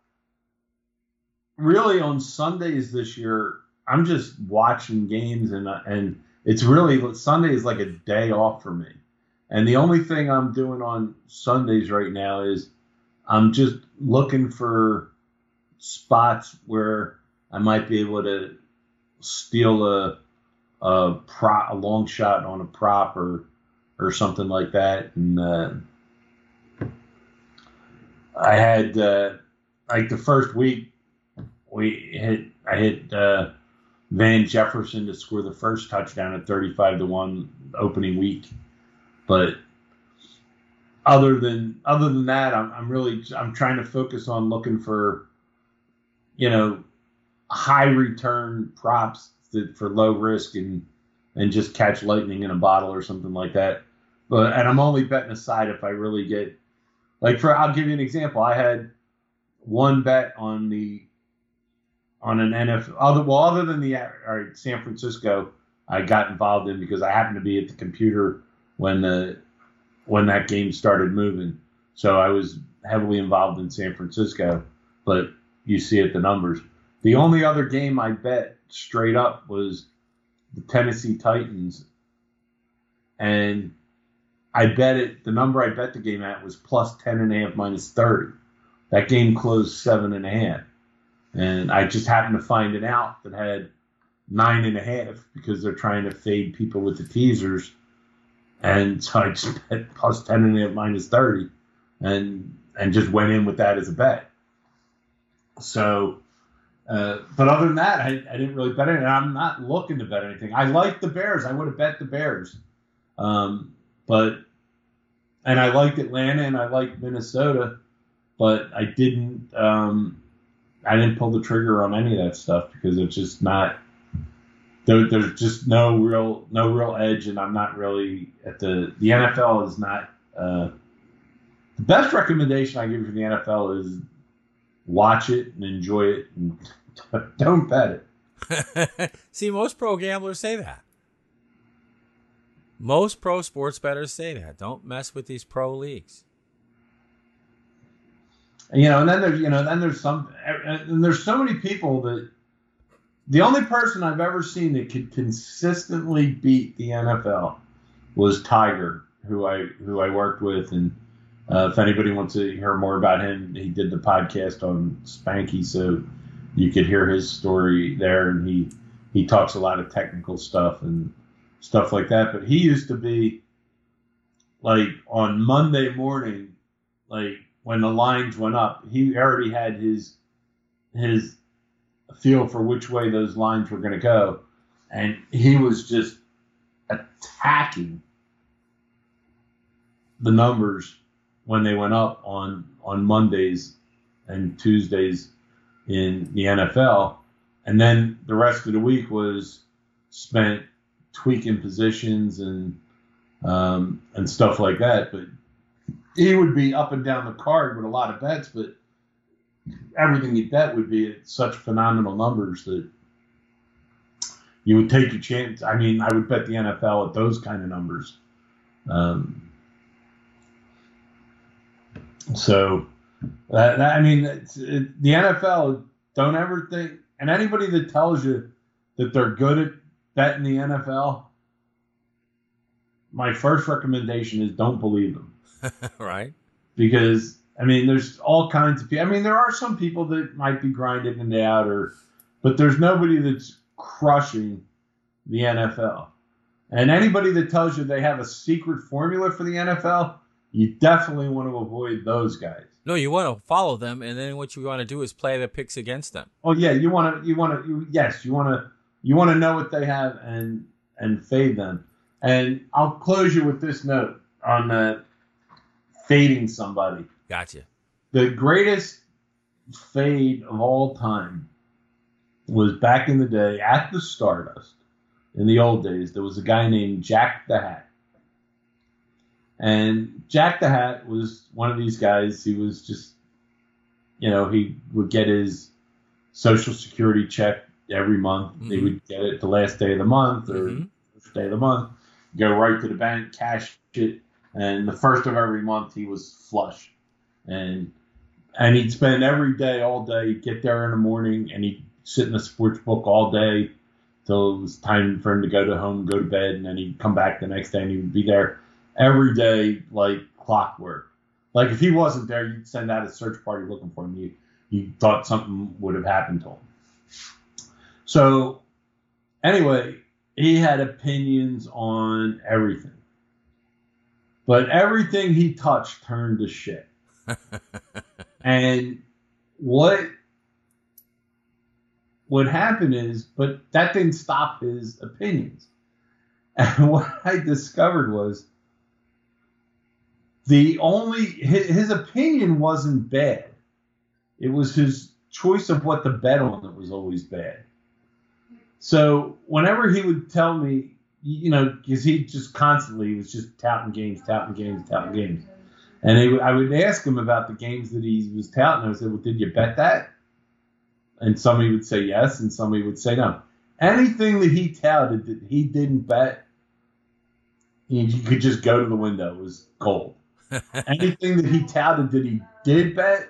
really on Sundays this year, I'm just watching games, and and it's really – Sunday is like a day off for me. And the only thing I'm doing on Sundays right now is I'm just looking for spots where I might be able to steal a – A, prop, a long shot on a prop, or or something like that. And uh, I had uh, like the first week we hit I hit uh, Van Jefferson to score the first touchdown at thirty-five to one opening week, but other than other than that, I'm, I'm really I'm trying to focus on looking for, you know, high return props to, for low risk and and just catch lightning in a bottle or something like that. But and I'm only betting a side if I really get like for I'll give you an example. I had one bet on the on an N F L other well other than the all right, San Francisco I got involved in because I happened to be at the computer when the when that game started moving. So I was heavily involved in San Francisco, but you see it, the numbers. The only other game I bet straight up was the Tennessee Titans. And I bet it, the number I bet the game at was plus ten and a half minus thirty. That game closed seven and a half. And I just happened to find it out that had nine and a half because they're trying to fade people with the teasers. And so I just bet plus ten and a half minus thirty and and just went in with that as a bet. So, uh, but other than that, I, I didn't really bet anything. I'm not looking to bet anything. I like the Bears. I would have bet the Bears. Um, but, and I liked Atlanta and I liked Minnesota, but I didn't, um, I didn't pull the trigger on any of that stuff because it's just not, There, there's just no real, no real edge, and I'm not really at the the N F L is not uh, the best recommendation I give you for the N F L is watch it and enjoy it, and don't bet it. See, most pro gamblers say that. Most pro sports bettors say that. Don't mess with these pro leagues. And, you know, and then there's you know, then there's some, and there's so many people that. The only person I've ever seen that could consistently beat the N F L was Tiger, who I who I worked with. And uh, if anybody wants to hear more about him, he did the podcast on Spanky, so you could hear his story there. And he, he talks a lot of technical stuff and stuff like that. But he used to be, like, on Monday morning, like, when the lines went up, he already had his his – feel for which way those lines were going to go, and he was just attacking the numbers when they went up on on Mondays and Tuesdays in the N F L, and then the rest of the week was spent tweaking positions and um, and stuff like that. But he would be up and down the card with a lot of bets, but everything you bet would be at such phenomenal numbers that you would take your chance. I mean, I would bet the N F L at those kind of numbers. Um, so, that, that, I mean, it's, it, the N F L, don't ever think, and anybody that tells you that they're good at betting the N F L, my first recommendation is don't believe them. Right. Because I mean, there's all kinds of people. I mean, there are some people that might be grinding in the outer, but there's nobody that's crushing the N F L. And anybody that tells you they have a secret formula for the N F L, you definitely want to avoid those guys. No, you want to follow them, and then what you want to do is play the picks against them. Oh yeah, you want to, you want to, you, yes, you want to, you want to know what they have and and fade them. And I'll close you with this note on uh, fading somebody. Gotcha. The greatest fade of all time was back in the day at the Stardust. In the old days, there was a guy named Jack the Hat. And Jack the Hat was one of these guys. He was just, you know, he would get his Social Security check every month. Mm-hmm. He would get it the last day of the month or mm-hmm. the first day of the month, go right to the bank, cash it. And the first of every month, he was flush. And and he'd spend every day, all day, he'd get there in the morning, and he'd sit in the sports book all day till it was time for him to go to home, go to bed, and then he'd come back the next day, and he'd be there every day like clockwork. Like, if he wasn't there, you'd send out a search party looking for him. You, you thought something would have happened to him. So, anyway, he had opinions on everything. But everything he touched turned to shit. And what would happen is, but that didn't stop his opinions. And what I discovered was the only, his, his opinion wasn't bad. It was his choice of what to bet on that was always bad. So whenever he would tell me, you know, because he just constantly he was just touting games, touting games, touting games. And he, I would ask him about the games that he was touting. I would say, well, did you bet that? And somebody would say yes, and somebody would say no. Anything that he touted that he didn't bet, you could just go to the window. It was cold. Anything that he touted that he did bet,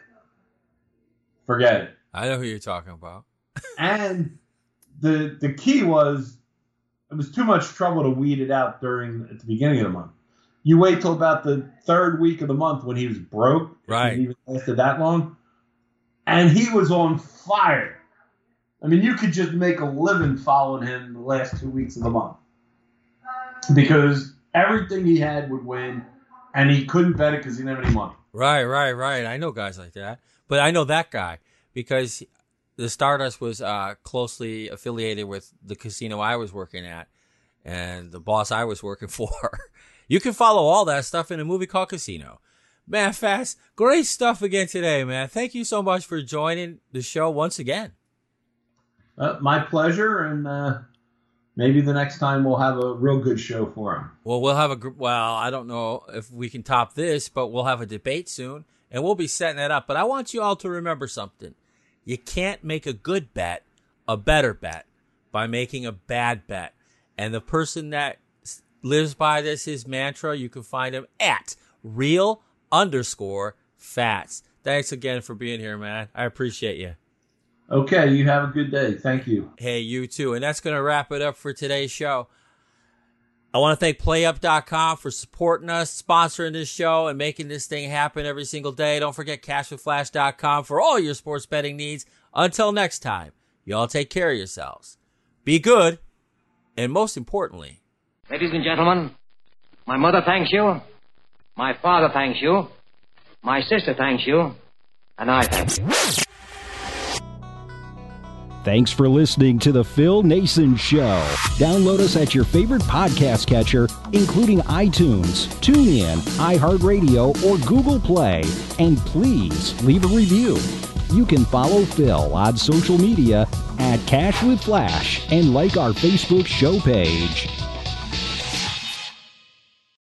forget it. I know who you're talking about. And the the key was, it was too much trouble to weed it out during at the beginning of the month. You wait till about the third week of the month when he was broke. Right. If he even lasted that long. And he was on fire. I mean, you could just make a living following him the last two weeks of the month. Because everything he had would win, and he couldn't bet it because he didn't have any money. Right, right, right. I know guys like that. But I know that guy because the Stardust was uh, closely affiliated with the casino I was working at and the boss I was working for. You can follow all that stuff in a movie called Casino. Man, Fats, great stuff again today, man. Thank you so much for joining the show once again. Uh, my pleasure, and uh, maybe the next time we'll have a real good show for him. Well, we'll have a group. Well, I don't know if we can top this, but we'll have a debate soon, and we'll be setting that up. But I want you all to remember something. You can't make a good bet a better bet by making a bad bet. And the person that lives by this, his mantra, you can find him at real underscore fats. Thanks again for being here, man. I appreciate you. Okay, you have a good day. Thank you. Hey, you too. And that's going to wrap it up for today's show. I want to thank play up dot com for supporting us, sponsoring this show, and making this thing happen every single day. Don't forget cash with flash dot com for all your sports betting needs. Until next time, y'all take care of yourselves. Be good, and most importantly... Ladies and gentlemen, my mother thanks you, my father thanks you, my sister thanks you, and I thank you. Thanks for listening to The Phil Naessens Show. Download us at your favorite podcast catcher, including iTunes, TuneIn, iHeartRadio, or Google Play. And please leave a review. You can follow Phil on social media at Cash with Flash and like our Facebook show page.